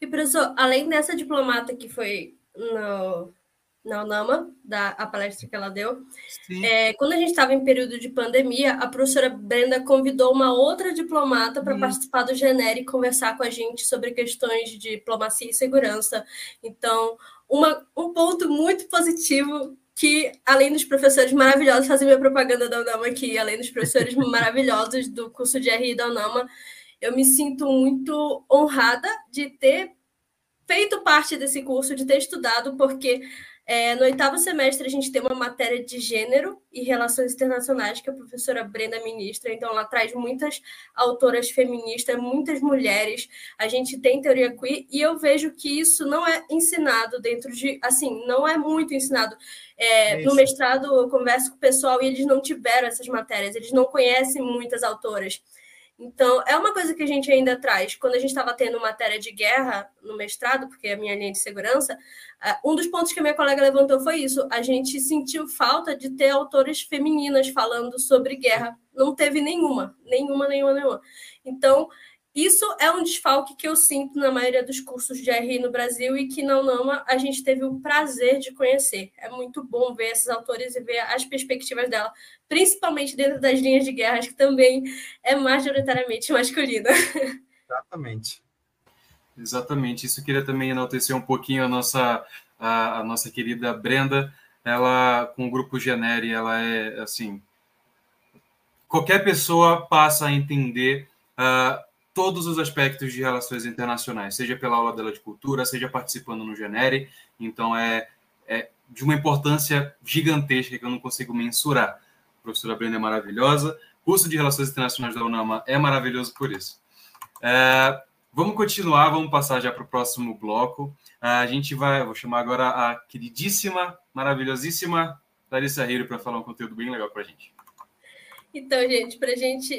E, professor, além dessa diplomata que foi na UNAMA, a palestra que ela deu, quando a gente estava em período de pandemia, a professora Brenda convidou uma outra diplomata para participar do Genere e conversar com a gente sobre questões de diplomacia e segurança. Então, um ponto muito positivo que, além dos professores maravilhosos, fazem minha propaganda da UNAMA aqui, além dos professores maravilhosos do curso de RI da UNAMA, eu me sinto muito honrada de ter feito parte desse curso, de ter estudado, porque no oitavo semestre a gente tem uma matéria de gênero e relações internacionais que a professora Brenda ministra, então ela traz muitas autoras feministas, muitas mulheres, a gente tem teoria queer, e eu vejo que isso não é ensinado dentro de, assim, não é muito ensinado. No mestrado eu converso com o pessoal e eles não tiveram essas matérias, eles não conhecem muitas autoras. Então, é uma coisa que a gente ainda traz. Quando a gente estava tendo matéria de guerra no mestrado, porque é a minha linha de segurança, um dos pontos que a minha colega levantou foi isso. A gente sentiu falta de ter autores femininas falando sobre guerra. Não teve nenhuma. Nenhuma. Então, isso é um desfalque que eu sinto na maioria dos cursos de RI no Brasil e que na UNAMA a gente teve o prazer de conhecer. É muito bom ver esses autores e ver as perspectivas dela, principalmente dentro das linhas de guerra, que também é majoritariamente masculina. Exatamente. Exatamente. Isso eu queria também enaltecer um pouquinho a nossa querida Brenda. Ela, com o grupo Genere, ela é assim... Qualquer pessoa passa a entender todos os aspectos de relações internacionais, seja pela aula dela de cultura, seja participando no Genere. Então, é de uma importância gigantesca que eu não consigo mensurar. A professora Brenda é maravilhosa. O curso de Relações Internacionais da UNAMA é maravilhoso por isso. Vamos continuar, vamos passar já para o próximo bloco. A gente vai... Eu vou chamar agora a queridíssima, maravilhosíssima Larissa Hiro para falar um conteúdo bem legal para a gente. Então, gente, para a gente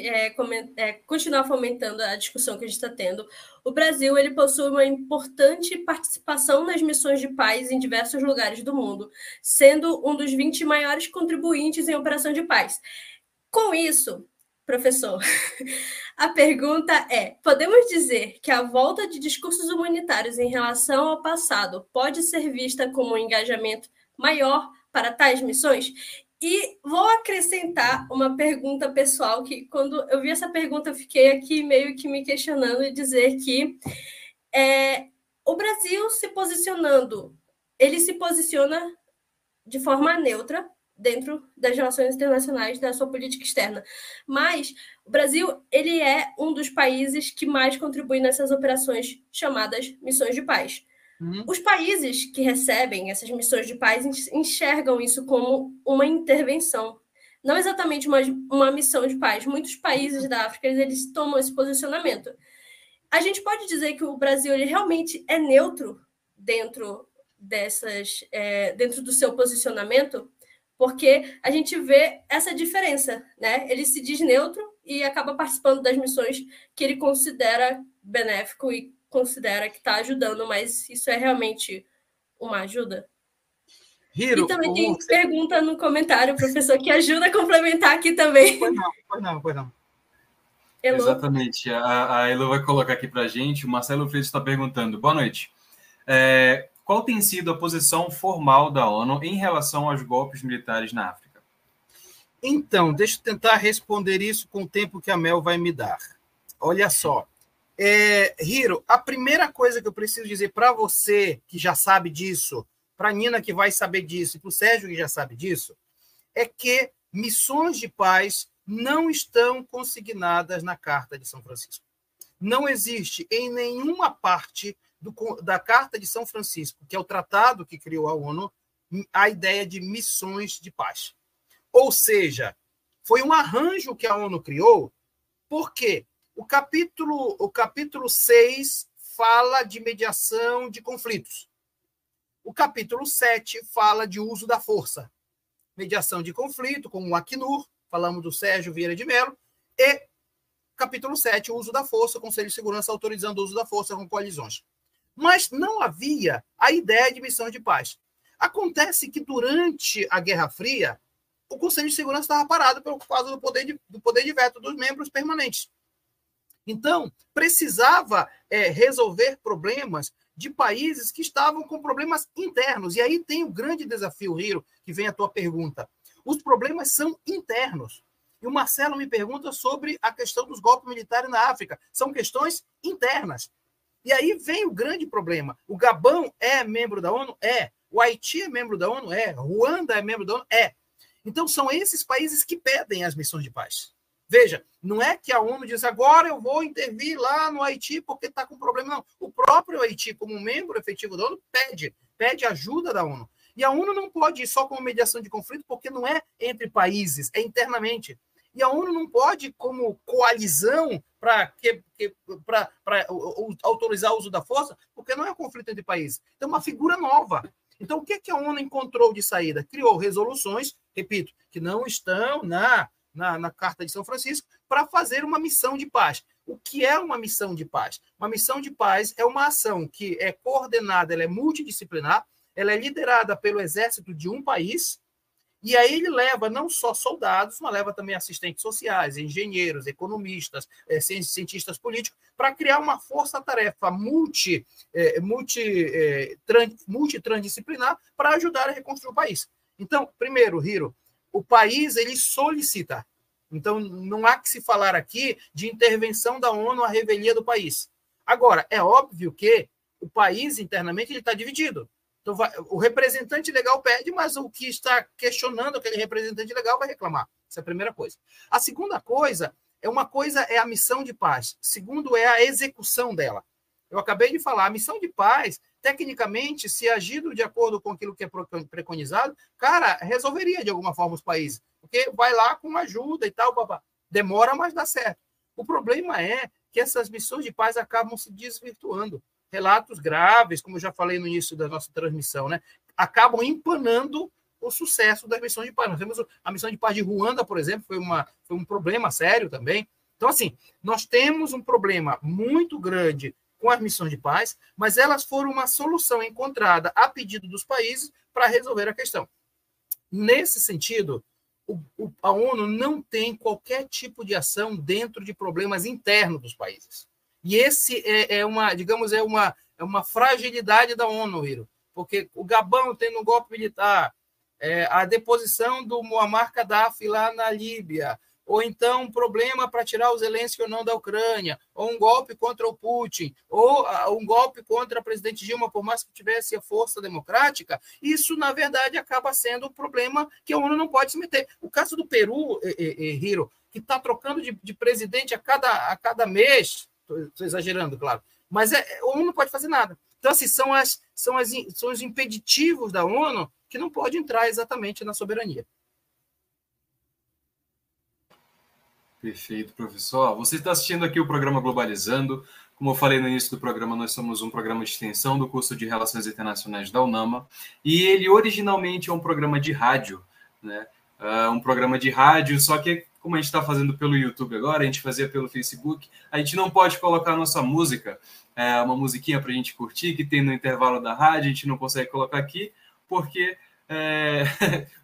continuar fomentando a discussão que a gente está tendo, o Brasil ele possui uma importante participação nas missões de paz em diversos lugares do mundo, sendo um dos 20 maiores contribuintes em operação de paz. Com isso, professor, a pergunta é: podemos dizer que a volta de discursos humanitários em relação ao passado pode ser vista como um engajamento maior para tais missões? E vou acrescentar uma pergunta pessoal, que quando eu vi essa pergunta eu fiquei aqui meio que me questionando e dizer que o Brasil se posicionando, ele se posiciona de forma neutra dentro das relações internacionais, da sua política externa, mas o Brasil ele é um dos países que mais contribui nessas operações chamadas missões de paz. Os países que recebem essas missões de paz enxergam isso como uma intervenção, não exatamente uma missão de paz. Muitos países da África eles tomam esse posicionamento. A gente pode dizer que o Brasil ele realmente é neutro dentro do seu posicionamento, porque a gente vê essa diferença, né? Ele se diz neutro e acaba participando das missões que ele considera benéfico e considera que está ajudando, mas isso é realmente uma ajuda? Hiro, e também tem pergunta no comentário, professor, que ajuda a complementar aqui também. Pois não. Hello? Exatamente. A Elo vai colocar aqui para a gente. O Marcelo Freitas está perguntando. Boa noite. Qual tem sido a posição formal da ONU em relação aos golpes militares na África? Então, deixa eu tentar responder isso com o tempo que a Mel vai me dar. Olha só. Hiro, a primeira coisa que eu preciso dizer para você, que já sabe disso, para a Nina, que vai saber disso, e para o Sérgio, que já sabe disso, é que missões de paz não estão consignadas na Carta de São Francisco. Não existe em nenhuma parte da Carta de São Francisco, que é o tratado que criou a ONU, a ideia de missões de paz. Ou seja, foi um arranjo que a ONU criou, por quê? O capítulo 6 fala de mediação de conflitos. O capítulo 7 fala de uso da força. Mediação de conflito, como o Acnur, falamos do Sérgio Vieira de Mello, e capítulo 7, o uso da força, o Conselho de Segurança autorizando o uso da força com coalizões. Mas não havia a ideia de missão de paz. Acontece que durante a Guerra Fria, o Conselho de Segurança estava parado por causa do poder de veto dos membros permanentes. Então, precisava resolver problemas de países que estavam com problemas internos. E aí tem o grande desafio, Hiro, que vem a tua pergunta. Os problemas são internos. E o Marcelo me pergunta sobre a questão dos golpes militares na África. São questões internas. E aí vem o grande problema. O Gabão é membro da ONU? É. O Haiti é membro da ONU? É. Ruanda é membro da ONU? É. Então, são esses países que pedem as missões de paz. Veja, não é que a ONU diz agora eu vou intervir lá no Haiti porque está com problema, não. O próprio Haiti, como membro efetivo da ONU, pede ajuda da ONU. E a ONU não pode ir só como mediação de conflito porque não é entre países, é internamente. E a ONU não pode como coalizão para autorizar o uso da força porque não é um conflito entre países. Então, é uma figura nova. Então, o que a ONU encontrou de saída? Criou resoluções, repito, que não estão na Carta de São Francisco, para fazer uma missão de paz. O que é uma missão de paz? Uma missão de paz é uma ação que é coordenada, ela é multidisciplinar, ela é liderada pelo exército de um país, e aí ele leva não só soldados, mas leva também assistentes sociais, engenheiros, economistas, cientistas políticos, para criar uma força-tarefa multitransdisciplinar para ajudar a reconstruir o país. Então, primeiro, Hiro, o país ele solicita. Então, não há que se falar aqui de intervenção da ONU à revelia do país. Agora, é óbvio que o país internamente ele está dividido. Então, o representante legal pede, mas o que está questionando aquele representante legal vai reclamar. Essa é a primeira coisa. A segunda coisa é a missão de paz. Segundo, é a execução dela. Eu acabei de falar, a missão de paz, tecnicamente, se agido de acordo com aquilo que é preconizado, cara, resolveria de alguma forma os países. Porque vai lá com ajuda e tal, babá. Demora, mas dá certo. O problema é que essas missões de paz acabam se desvirtuando. Relatos graves, como eu já falei no início da nossa transmissão, né? Acabam empanando o sucesso das missões de paz. Nós temos a missão de paz de Ruanda, por exemplo, foi um problema sério também. Então, assim, nós temos um problema muito grande com as missões de paz, mas elas foram uma solução encontrada a pedido dos países para resolver a questão. Nesse sentido, a ONU não tem qualquer tipo de ação dentro de problemas internos dos países. E esse é uma fragilidade da ONU, Hiro, porque o Gabão tendo um golpe militar, a deposição do Muammar Gaddafi lá na Líbia, ou então um problema para tirar o Zelensky ou não da Ucrânia, ou um golpe contra o Putin, ou um golpe contra a presidente Dilma, por mais que tivesse a força democrática, isso, na verdade, acaba sendo um problema que a ONU não pode se meter. O caso do Peru, Hiro, que está trocando de presidente a cada mês, estou exagerando, claro, mas a ONU não pode fazer nada. Então, assim, são os impeditivos da ONU que não pode entrar exatamente na soberania. Perfeito, professor. Você está assistindo aqui o programa Globalizando. Como eu falei no início do programa, nós somos um programa de extensão do curso de Relações Internacionais da UNAMA. E ele originalmente é um programa de rádio, né? Um programa de rádio, só que como a gente está fazendo pelo YouTube agora, a gente fazia pelo Facebook, a gente não pode colocar a nossa música, uma musiquinha para a gente curtir, que tem no intervalo da rádio, a gente não consegue colocar aqui, porque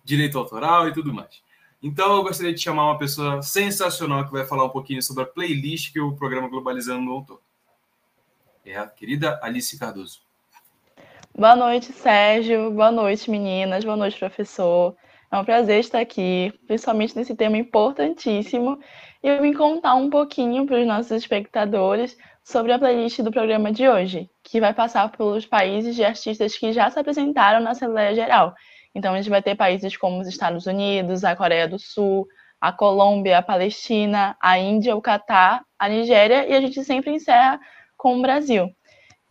direito autoral e tudo mais. Então, eu gostaria de chamar uma pessoa sensacional que vai falar um pouquinho sobre a playlist que o programa Globalizando montou. É a querida Alice Cardoso. Boa noite, Sérgio. Boa noite, meninas. Boa noite, professor. É um prazer estar aqui, principalmente nesse tema importantíssimo. E eu vim contar um pouquinho para os nossos espectadores sobre a playlist do programa de hoje, que vai passar pelos países de artistas que já se apresentaram na Assembleia Geral. Então, a gente vai ter países como os Estados Unidos, a Coreia do Sul, a Colômbia, a Palestina, a Índia, o Catar, a Nigéria, e a gente sempre encerra com o Brasil.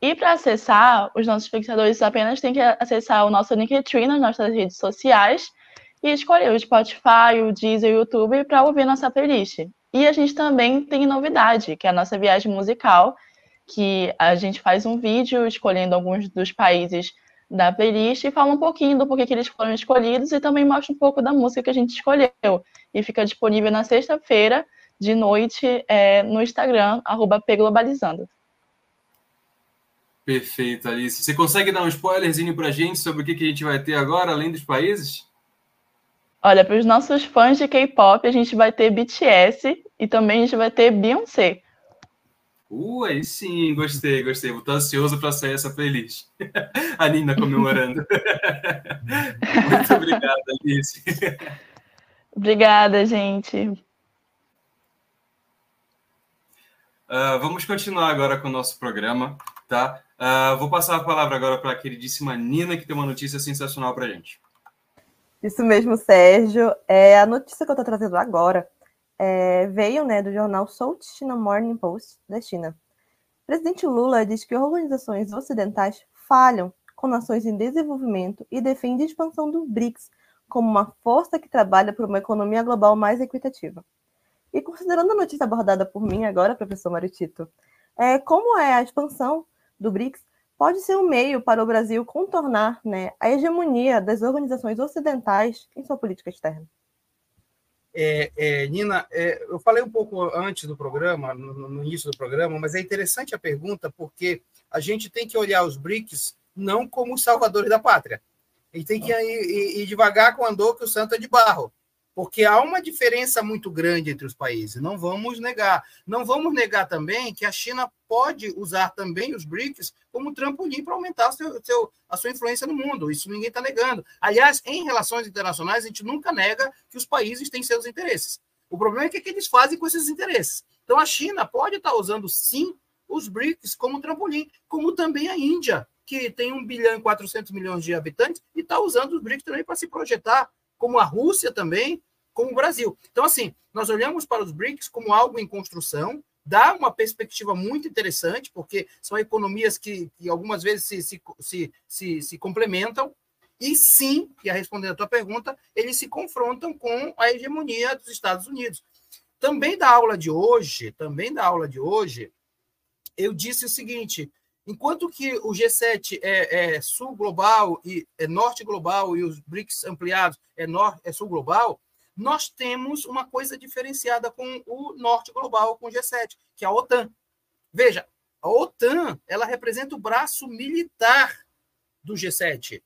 E para acessar, os nossos espectadores apenas têm que acessar o nosso Linktree nas nossas redes sociais e escolher o Spotify, o Deezer e o YouTube para ouvir nossa playlist. E a gente também tem novidade, que é a nossa viagem musical, que a gente faz um vídeo escolhendo alguns dos países da playlist e fala um pouquinho do porquê que eles foram escolhidos e também mostra um pouco da música que a gente escolheu. E fica disponível na sexta-feira, de noite, no Instagram, @pglobalizando. Perfeito, Alice. Você consegue dar um spoilerzinho pra gente sobre o que a gente vai ter agora, além dos países? Olha, para os nossos fãs de K-pop, a gente vai ter BTS e também a gente vai ter Beyoncé. Aí sim, gostei, gostei. Vou estar ansioso para sair essa playlist. A Nina comemorando. Muito obrigada, Alice. Obrigada, gente. Vamos continuar agora com o nosso programa, tá? Vou passar a palavra agora para a queridíssima Nina, que tem uma notícia sensacional para a gente. Isso mesmo, Sérgio. A notícia que eu estou trazendo agora veio, né, do jornal South China Morning Post da China. O presidente Lula diz que organizações ocidentais falham com nações em desenvolvimento e defende a expansão do BRICS como uma força que trabalha por uma economia global mais equitativa. E considerando a notícia abordada por mim agora, professor Mário Tito, como a expansão do BRICS pode ser um meio para o Brasil contornar, né, a hegemonia das organizações ocidentais em sua política externa? Nina, eu falei um pouco antes do programa, no início do programa, mas é interessante a pergunta porque a gente tem que olhar os BRICS não como os salvadores da pátria. A gente tem que ir devagar com a andor que o santo é de barro, porque há uma diferença muito grande entre os países, não vamos negar. Não vamos negar também que a China pode usar também os BRICS como trampolim para aumentar a sua influência no mundo. Isso ninguém está negando. Aliás, em relações internacionais, a gente nunca nega que os países têm seus interesses. O problema é o que eles fazem com esses interesses. Então, a China pode estar usando, sim, os BRICS como trampolim, como também a Índia, que tem 1 bilhão e 400 milhões de habitantes e está usando os BRICS também para se projetar, como a Rússia também, como o Brasil. Então, assim, nós olhamos para os BRICS como algo em construção, dá uma perspectiva muito interessante, porque são economias que algumas vezes se complementam, e sim, e respondendo a tua pergunta, eles se confrontam com a hegemonia dos Estados Unidos. Também da aula de hoje, eu disse o seguinte: enquanto que o G7 é sul global e é norte global e os BRICS ampliados é sul global, nós temos uma coisa diferenciada com o norte global, com o G7, que é a OTAN. Veja, a OTAN, ela representa o braço militar do G7.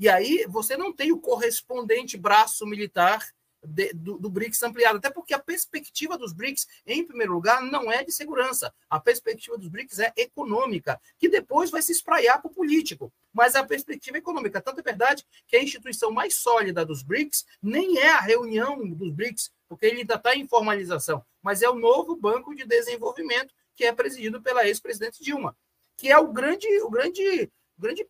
E aí você não tem o correspondente braço militar do BRICS ampliado, até porque a perspectiva dos BRICS, em primeiro lugar, não é de segurança. A perspectiva dos BRICS é econômica, que depois vai se espraiar para o político. Mas a perspectiva econômica, tanto é verdade que a instituição mais sólida dos BRICS nem é a reunião dos BRICS, porque ele ainda está em formalização, mas é o novo Banco de Desenvolvimento, que é presidido pela ex-presidente Dilma, que é o grande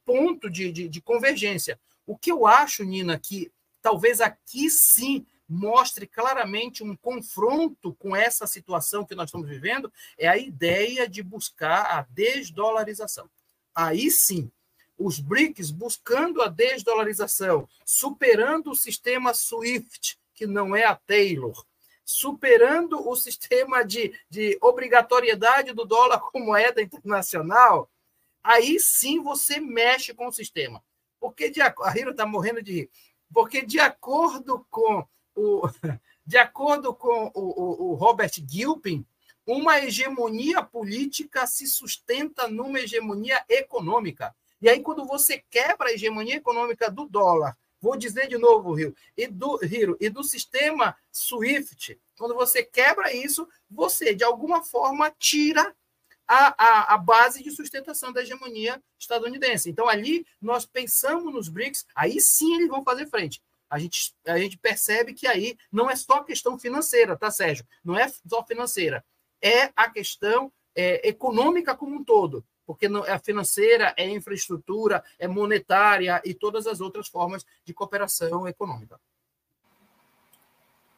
ponto de convergência. O que eu acho, Nina, que talvez aqui sim mostre claramente um confronto com essa situação que nós estamos vivendo, é a ideia de buscar a desdolarização. Aí sim, os BRICS buscando a desdolarização, superando o sistema SWIFT, que não é a Taylor, superando o sistema de obrigatoriedade do dólar como moeda internacional, aí sim você mexe com o sistema. Porque a Hiro está morrendo de rir. Porque de acordo com o Robert Gilpin, uma hegemonia política se sustenta numa hegemonia econômica. E aí, quando você quebra a hegemonia econômica do dólar, vou dizer de novo, Hiro, e do sistema SWIFT, quando você quebra isso, você, de alguma forma, tira a base de sustentação da hegemonia estadunidense. Então, ali, nós pensamos nos BRICS, aí sim eles vão fazer frente. A gente percebe que aí não é só questão financeira, tá, Sérgio? Não é só financeira, é a questão econômica como um todo, porque não, é financeira, é infraestrutura, é monetária e todas as outras formas de cooperação econômica.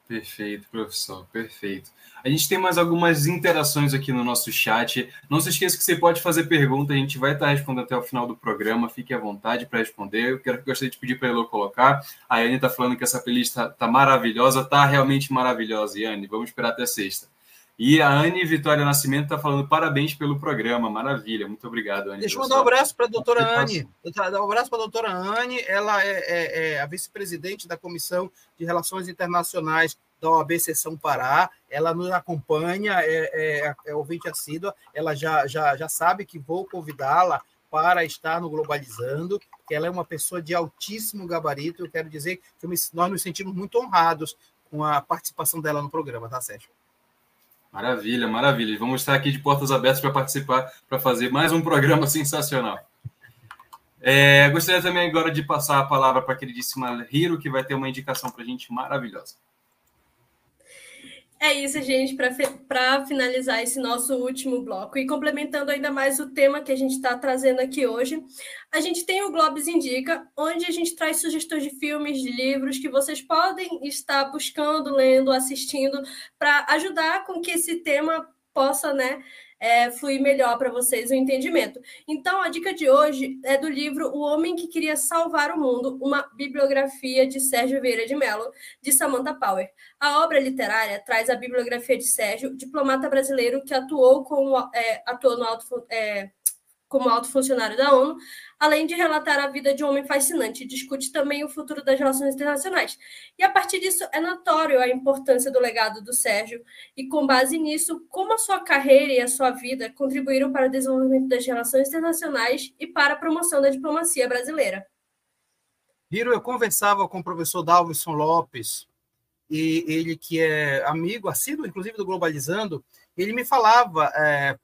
Perfeito, professor, perfeito. A gente tem mais algumas interações aqui no nosso chat. Não se esqueça que você pode fazer pergunta, a gente vai estar respondendo até o final do programa, fique à vontade para responder. Eu gostaria de pedir para a Elô colocar. A Yane está falando que essa playlist está maravilhosa, está realmente maravilhosa, Yane. Vamos esperar até sexta. E a Anne Vitória Nascimento está falando parabéns pelo programa, maravilha, muito obrigado, Anne. Deixa eu mandar um abraço para a doutora Anne. Um abraço para a doutora Anne, ela é a vice-presidente da Comissão de Relações Internacionais da OAB Seção Pará, ela nos acompanha, é ouvinte assídua, ela já sabe que vou convidá-la para estar no Globalizando, que ela é uma pessoa de altíssimo gabarito, eu quero dizer que nós nos sentimos muito honrados com a participação dela no programa, tá, Sérgio? Maravilha, maravilha. Vamos estar aqui de portas abertas para participar, para fazer mais um programa sensacional. Gostaria também agora de passar a palavra para a queridíssima Hiro, que vai ter uma indicação para a gente maravilhosa. É isso, gente, para finalizar esse nosso último bloco. E complementando ainda mais o tema que a gente está trazendo aqui hoje, a gente tem o Globes Indica, onde a gente traz sugestões de filmes, de livros que vocês podem estar buscando, lendo, assistindo, para ajudar com que esse tema possa, né, fluir melhor para vocês o entendimento. Então, a dica de hoje é do livro O Homem que Queria Salvar o Mundo, uma bibliografia de Sérgio Vieira de Mello, de Samantha Power. A obra literária traz a bibliografia de Sérgio, diplomata brasileiro que atuou como alto funcionário da ONU, além de relatar a vida de um homem fascinante, discute também o futuro das relações internacionais. E a partir disso é notório a importância do legado do Sérgio e, com base nisso, como a sua carreira e a sua vida contribuíram para o desenvolvimento das relações internacionais e para a promoção da diplomacia brasileira. Hiro, eu conversava com o professor Dalvison Lopes, e ele que é amigo, assíduo, inclusive, do Globalizando, ele me falava,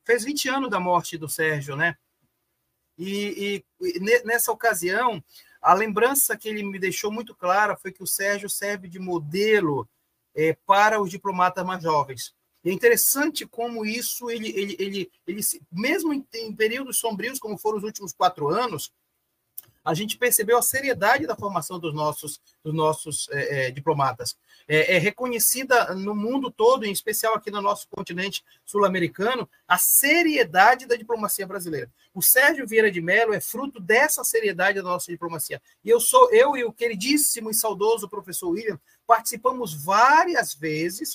fez 20 anos da morte do Sérgio, né? E nessa ocasião, a lembrança que ele me deixou muito clara foi que o Sérgio serve de modelo para os diplomatas mais jovens. E é interessante como isso, mesmo em períodos sombrios, como foram os últimos 4 anos, a gente percebeu a seriedade da formação dos nossos diplomatas. É reconhecida no mundo todo, em especial aqui no nosso continente sul-americano, a seriedade da diplomacia brasileira. O Sérgio Vieira de Mello é fruto dessa seriedade da nossa diplomacia. E eu e o queridíssimo e saudoso professor William participamos várias vezes,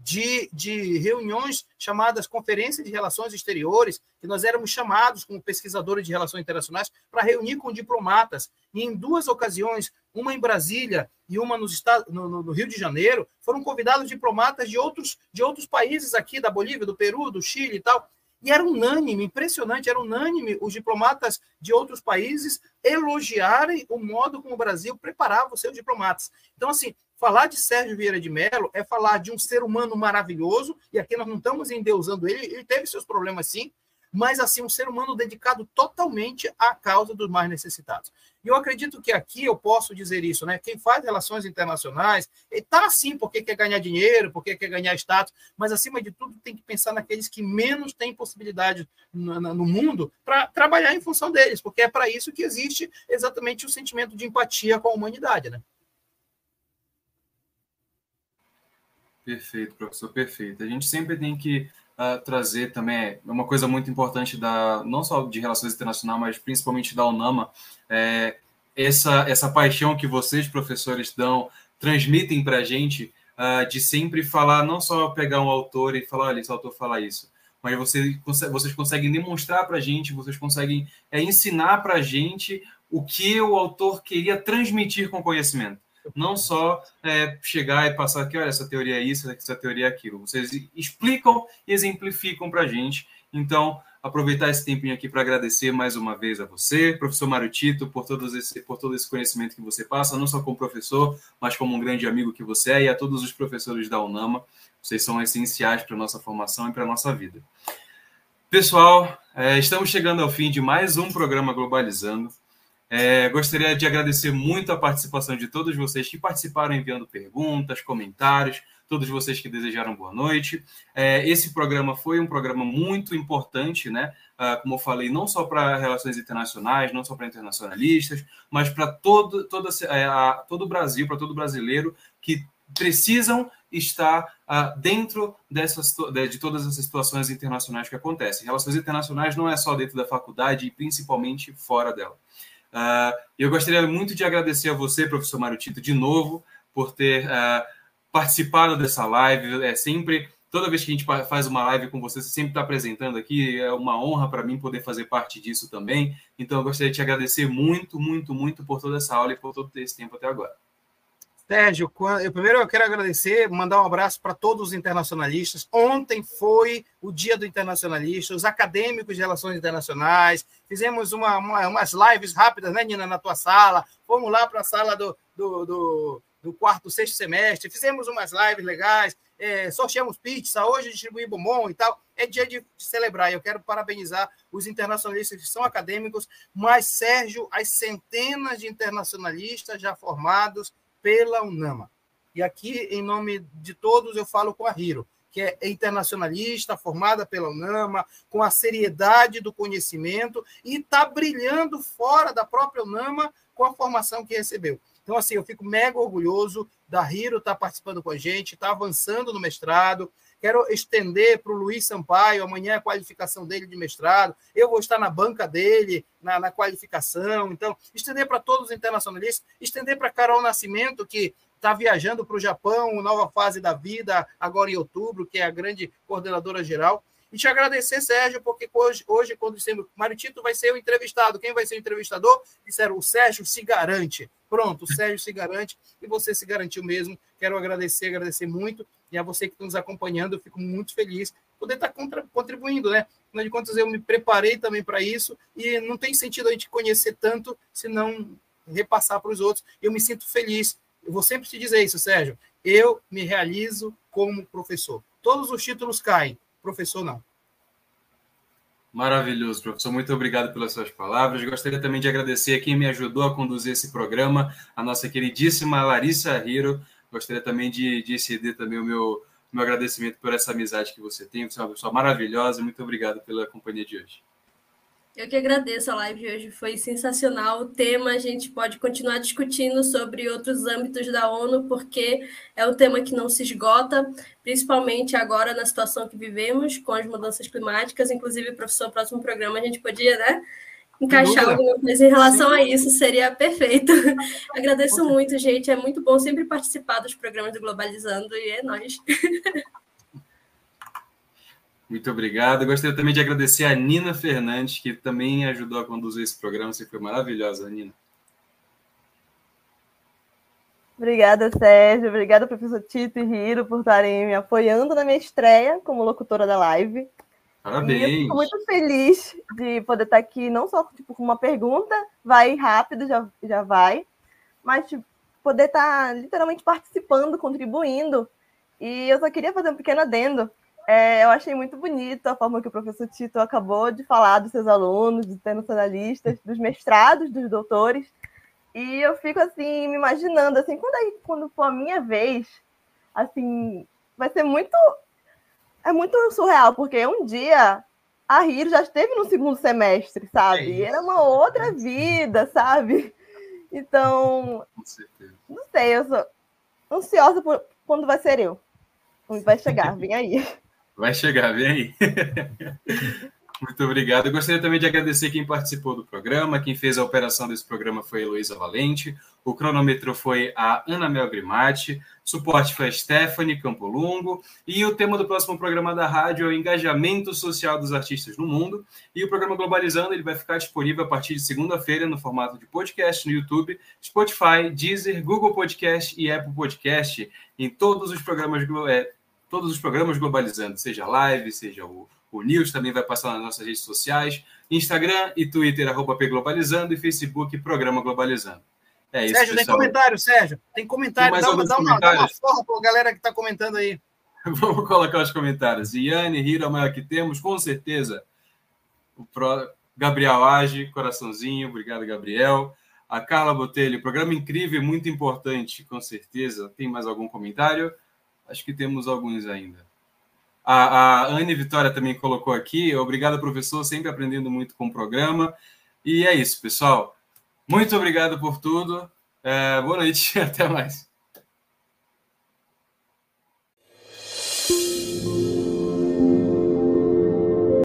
de reuniões chamadas Conferência de Relações Exteriores, que nós éramos chamados como pesquisadores de relações internacionais para reunir com diplomatas. E em 2 ocasiões, uma em Brasília e uma no Rio de Janeiro, foram convidados diplomatas de outros países aqui, da Bolívia, do Peru, do Chile e tal. E era unânime, impressionante, era unânime os diplomatas de outros países elogiarem o modo como o Brasil preparava os seus diplomatas. Então, assim, falar de Sérgio Vieira de Mello é falar de um ser humano maravilhoso, e aqui nós não estamos endeusando ele, ele teve seus problemas sim, mas assim, um ser humano dedicado totalmente à causa dos mais necessitados. E eu acredito que aqui eu posso dizer isso, né? Quem faz relações internacionais, está assim porque quer ganhar dinheiro, porque quer ganhar status, mas acima de tudo tem que pensar naqueles que menos têm possibilidade no mundo para trabalhar em função deles, porque é para isso que existe exatamente o sentimento de empatia com a humanidade, né? Perfeito, professor, perfeito. A gente sempre tem que trazer também uma coisa muito importante não só de relações internacionais, mas principalmente da UNAMA, essa paixão que vocês, professores, transmitem para a gente, de sempre falar, não só pegar um autor e falar, olha, esse autor fala isso, mas vocês conseguem demonstrar para a gente, vocês conseguem ensinar para a gente o que o autor queria transmitir com o conhecimento. Não só chegar e passar aqui, olha, essa teoria é isso, essa teoria é aquilo. Vocês explicam e exemplificam para a gente. Então, aproveitar esse tempinho aqui para agradecer mais uma vez a você, professor Mário Tito, por todo esse conhecimento que você passa, não só como professor, mas como um grande amigo que você é, e a todos os professores da UNAMA. Vocês são essenciais para a nossa formação e para a nossa vida. Pessoal, estamos chegando ao fim de mais um programa Globalizando. Gostaria de agradecer muito a participação de todos vocês que participaram enviando perguntas, comentários, todos vocês que desejaram boa noite. Esse programa foi um programa muito importante, né? Como eu falei, não só para relações internacionais, não só para internacionalistas, mas para todo o Brasil, para todo brasileiro que precisam estar dentro de todas essas situações internacionais que acontecem. Relações internacionais não é só dentro da faculdade e principalmente fora dela. Eu gostaria muito de agradecer a você, professor Mário Tito, de novo, por ter participado dessa live. Toda vez que a gente faz uma live com você sempre está apresentando aqui, é uma honra para mim poder fazer parte disso também. Então eu gostaria de te agradecer muito, muito, muito por toda essa aula e por todo esse tempo até agora. Sérgio, primeiro eu quero agradecer, mandar um abraço para todos os internacionalistas. Ontem foi o Dia do Internacionalista, os acadêmicos de relações internacionais, fizemos umas lives rápidas, né, Nina, na tua sala, fomos lá para a sala do 4º, 6º semestre, fizemos umas lives legais, sorteamos pizza, hoje distribuímos bombom e tal. É dia de celebrar. Eu quero parabenizar os internacionalistas que são acadêmicos, mas, Sérgio, as centenas de internacionalistas já formados pela UNAMA. E aqui, em nome de todos, eu falo com a Hiro, que é internacionalista, formada pela UNAMA, com a seriedade do conhecimento, e está brilhando fora da própria UNAMA com a formação que recebeu. Então, assim, eu fico mega orgulhoso da Hiro estar participando com a gente, está avançando no mestrado. Quero estender para o Luiz Sampaio, amanhã a qualificação dele de mestrado, eu vou estar na banca dele, na qualificação. Então, estender para todos os internacionalistas, estender para Carol Nascimento, que está viajando para o Japão, nova fase da vida, agora em outubro, que é a grande coordenadora geral. E te agradecer, Sérgio, porque hoje quando dissemos que o Mário Tito vai ser o entrevistado, quem vai ser o entrevistador? Disseram, o Sérgio se garante. Pronto, o Sérgio se garante e você se garantiu mesmo. Quero agradecer muito. E a você que está nos acompanhando, eu fico muito feliz poder estar contribuindo, né? Afinal de contas, eu me preparei também para isso e não tem sentido a gente conhecer tanto se não repassar para os outros. Eu me sinto feliz. Eu vou sempre te dizer isso, Sérgio. Eu me realizo como professor. Todos os títulos caem. Professor, não. Maravilhoso, professor. Muito obrigado pelas suas palavras. Gostaria também de agradecer a quem me ajudou a conduzir esse programa, a nossa queridíssima Larissa Hiro. Gostaria também de ceder também meu agradecimento por essa amizade que você tem, você é uma pessoa maravilhosa, muito obrigado pela companhia de hoje. Eu que agradeço, a live de hoje foi sensacional, o tema a gente pode continuar discutindo sobre outros âmbitos da ONU, porque é um tema que não se esgota, principalmente agora na situação que vivemos, com as mudanças climáticas, inclusive, professor, no próximo programa a gente podia, né, encaixar alguma coisa em relação a isso, seria perfeito. Agradeço muito, gente, é muito bom sempre participar dos programas do Globalizando, e é nóis. Muito obrigado. Eu gostaria também de agradecer a Nina Fernandes, que também ajudou a conduzir esse programa. Você foi maravilhosa, Nina. Obrigada, Sérgio. Obrigada, professor Tito e Hiro, por estarem me apoiando na minha estreia como locutora da live. Parabéns. Estou muito feliz de poder estar aqui, não só tipo, com uma pergunta, vai rápido, já vai, mas tipo, poder estar literalmente participando, contribuindo. E eu só queria fazer um pequeno adendo. Eu achei muito bonito a forma que o professor Tito acabou de falar dos seus alunos, dos internacionalistas, dos mestrados, dos doutores. E eu fico, assim, me imaginando, assim, quando for a minha vez, assim, vai ser muito... É muito surreal, porque um dia a Hiro já esteve no segundo semestre, sabe? E era uma outra vida, sabe? Então, não sei, eu sou ansiosa por quando vai ser eu. Vai chegar, vem aí. Vai chegar, vem aí. Muito obrigado. Eu gostaria também de agradecer quem participou do programa, quem fez a operação desse programa foi a Heloísa Valente, o cronômetro foi a Ana Mel Grimati, suporte foi a Stephanie Campolungo, e o tema do próximo programa da rádio é o engajamento social dos artistas no mundo, e o programa Globalizando ele vai ficar disponível a partir de segunda-feira no formato de podcast no YouTube, Spotify, Deezer, Google Podcast e Apple Podcast, em todos os programas Globalizando, seja live, seja o News também vai passar nas nossas redes sociais, Instagram e Twitter, @pglobalizando, e Facebook, Programa Globalizando. É isso, Sérgio, pessoal. Tem comentário, Sérgio. Tem comentário. Dá uma forra para a galera que está comentando aí. Vamos colocar os comentários. Iane, Hiro, a maior que temos, com certeza. Gabriel Age, coraçãozinho. Obrigado, Gabriel. A Carla Botelho, programa incrível e muito importante, com certeza. Tem mais algum comentário? Acho que temos alguns ainda. A Anne Vitória também colocou aqui. Obrigado, professor, sempre aprendendo muito com o programa. E é isso, pessoal. Muito obrigado por tudo. Boa noite e até mais.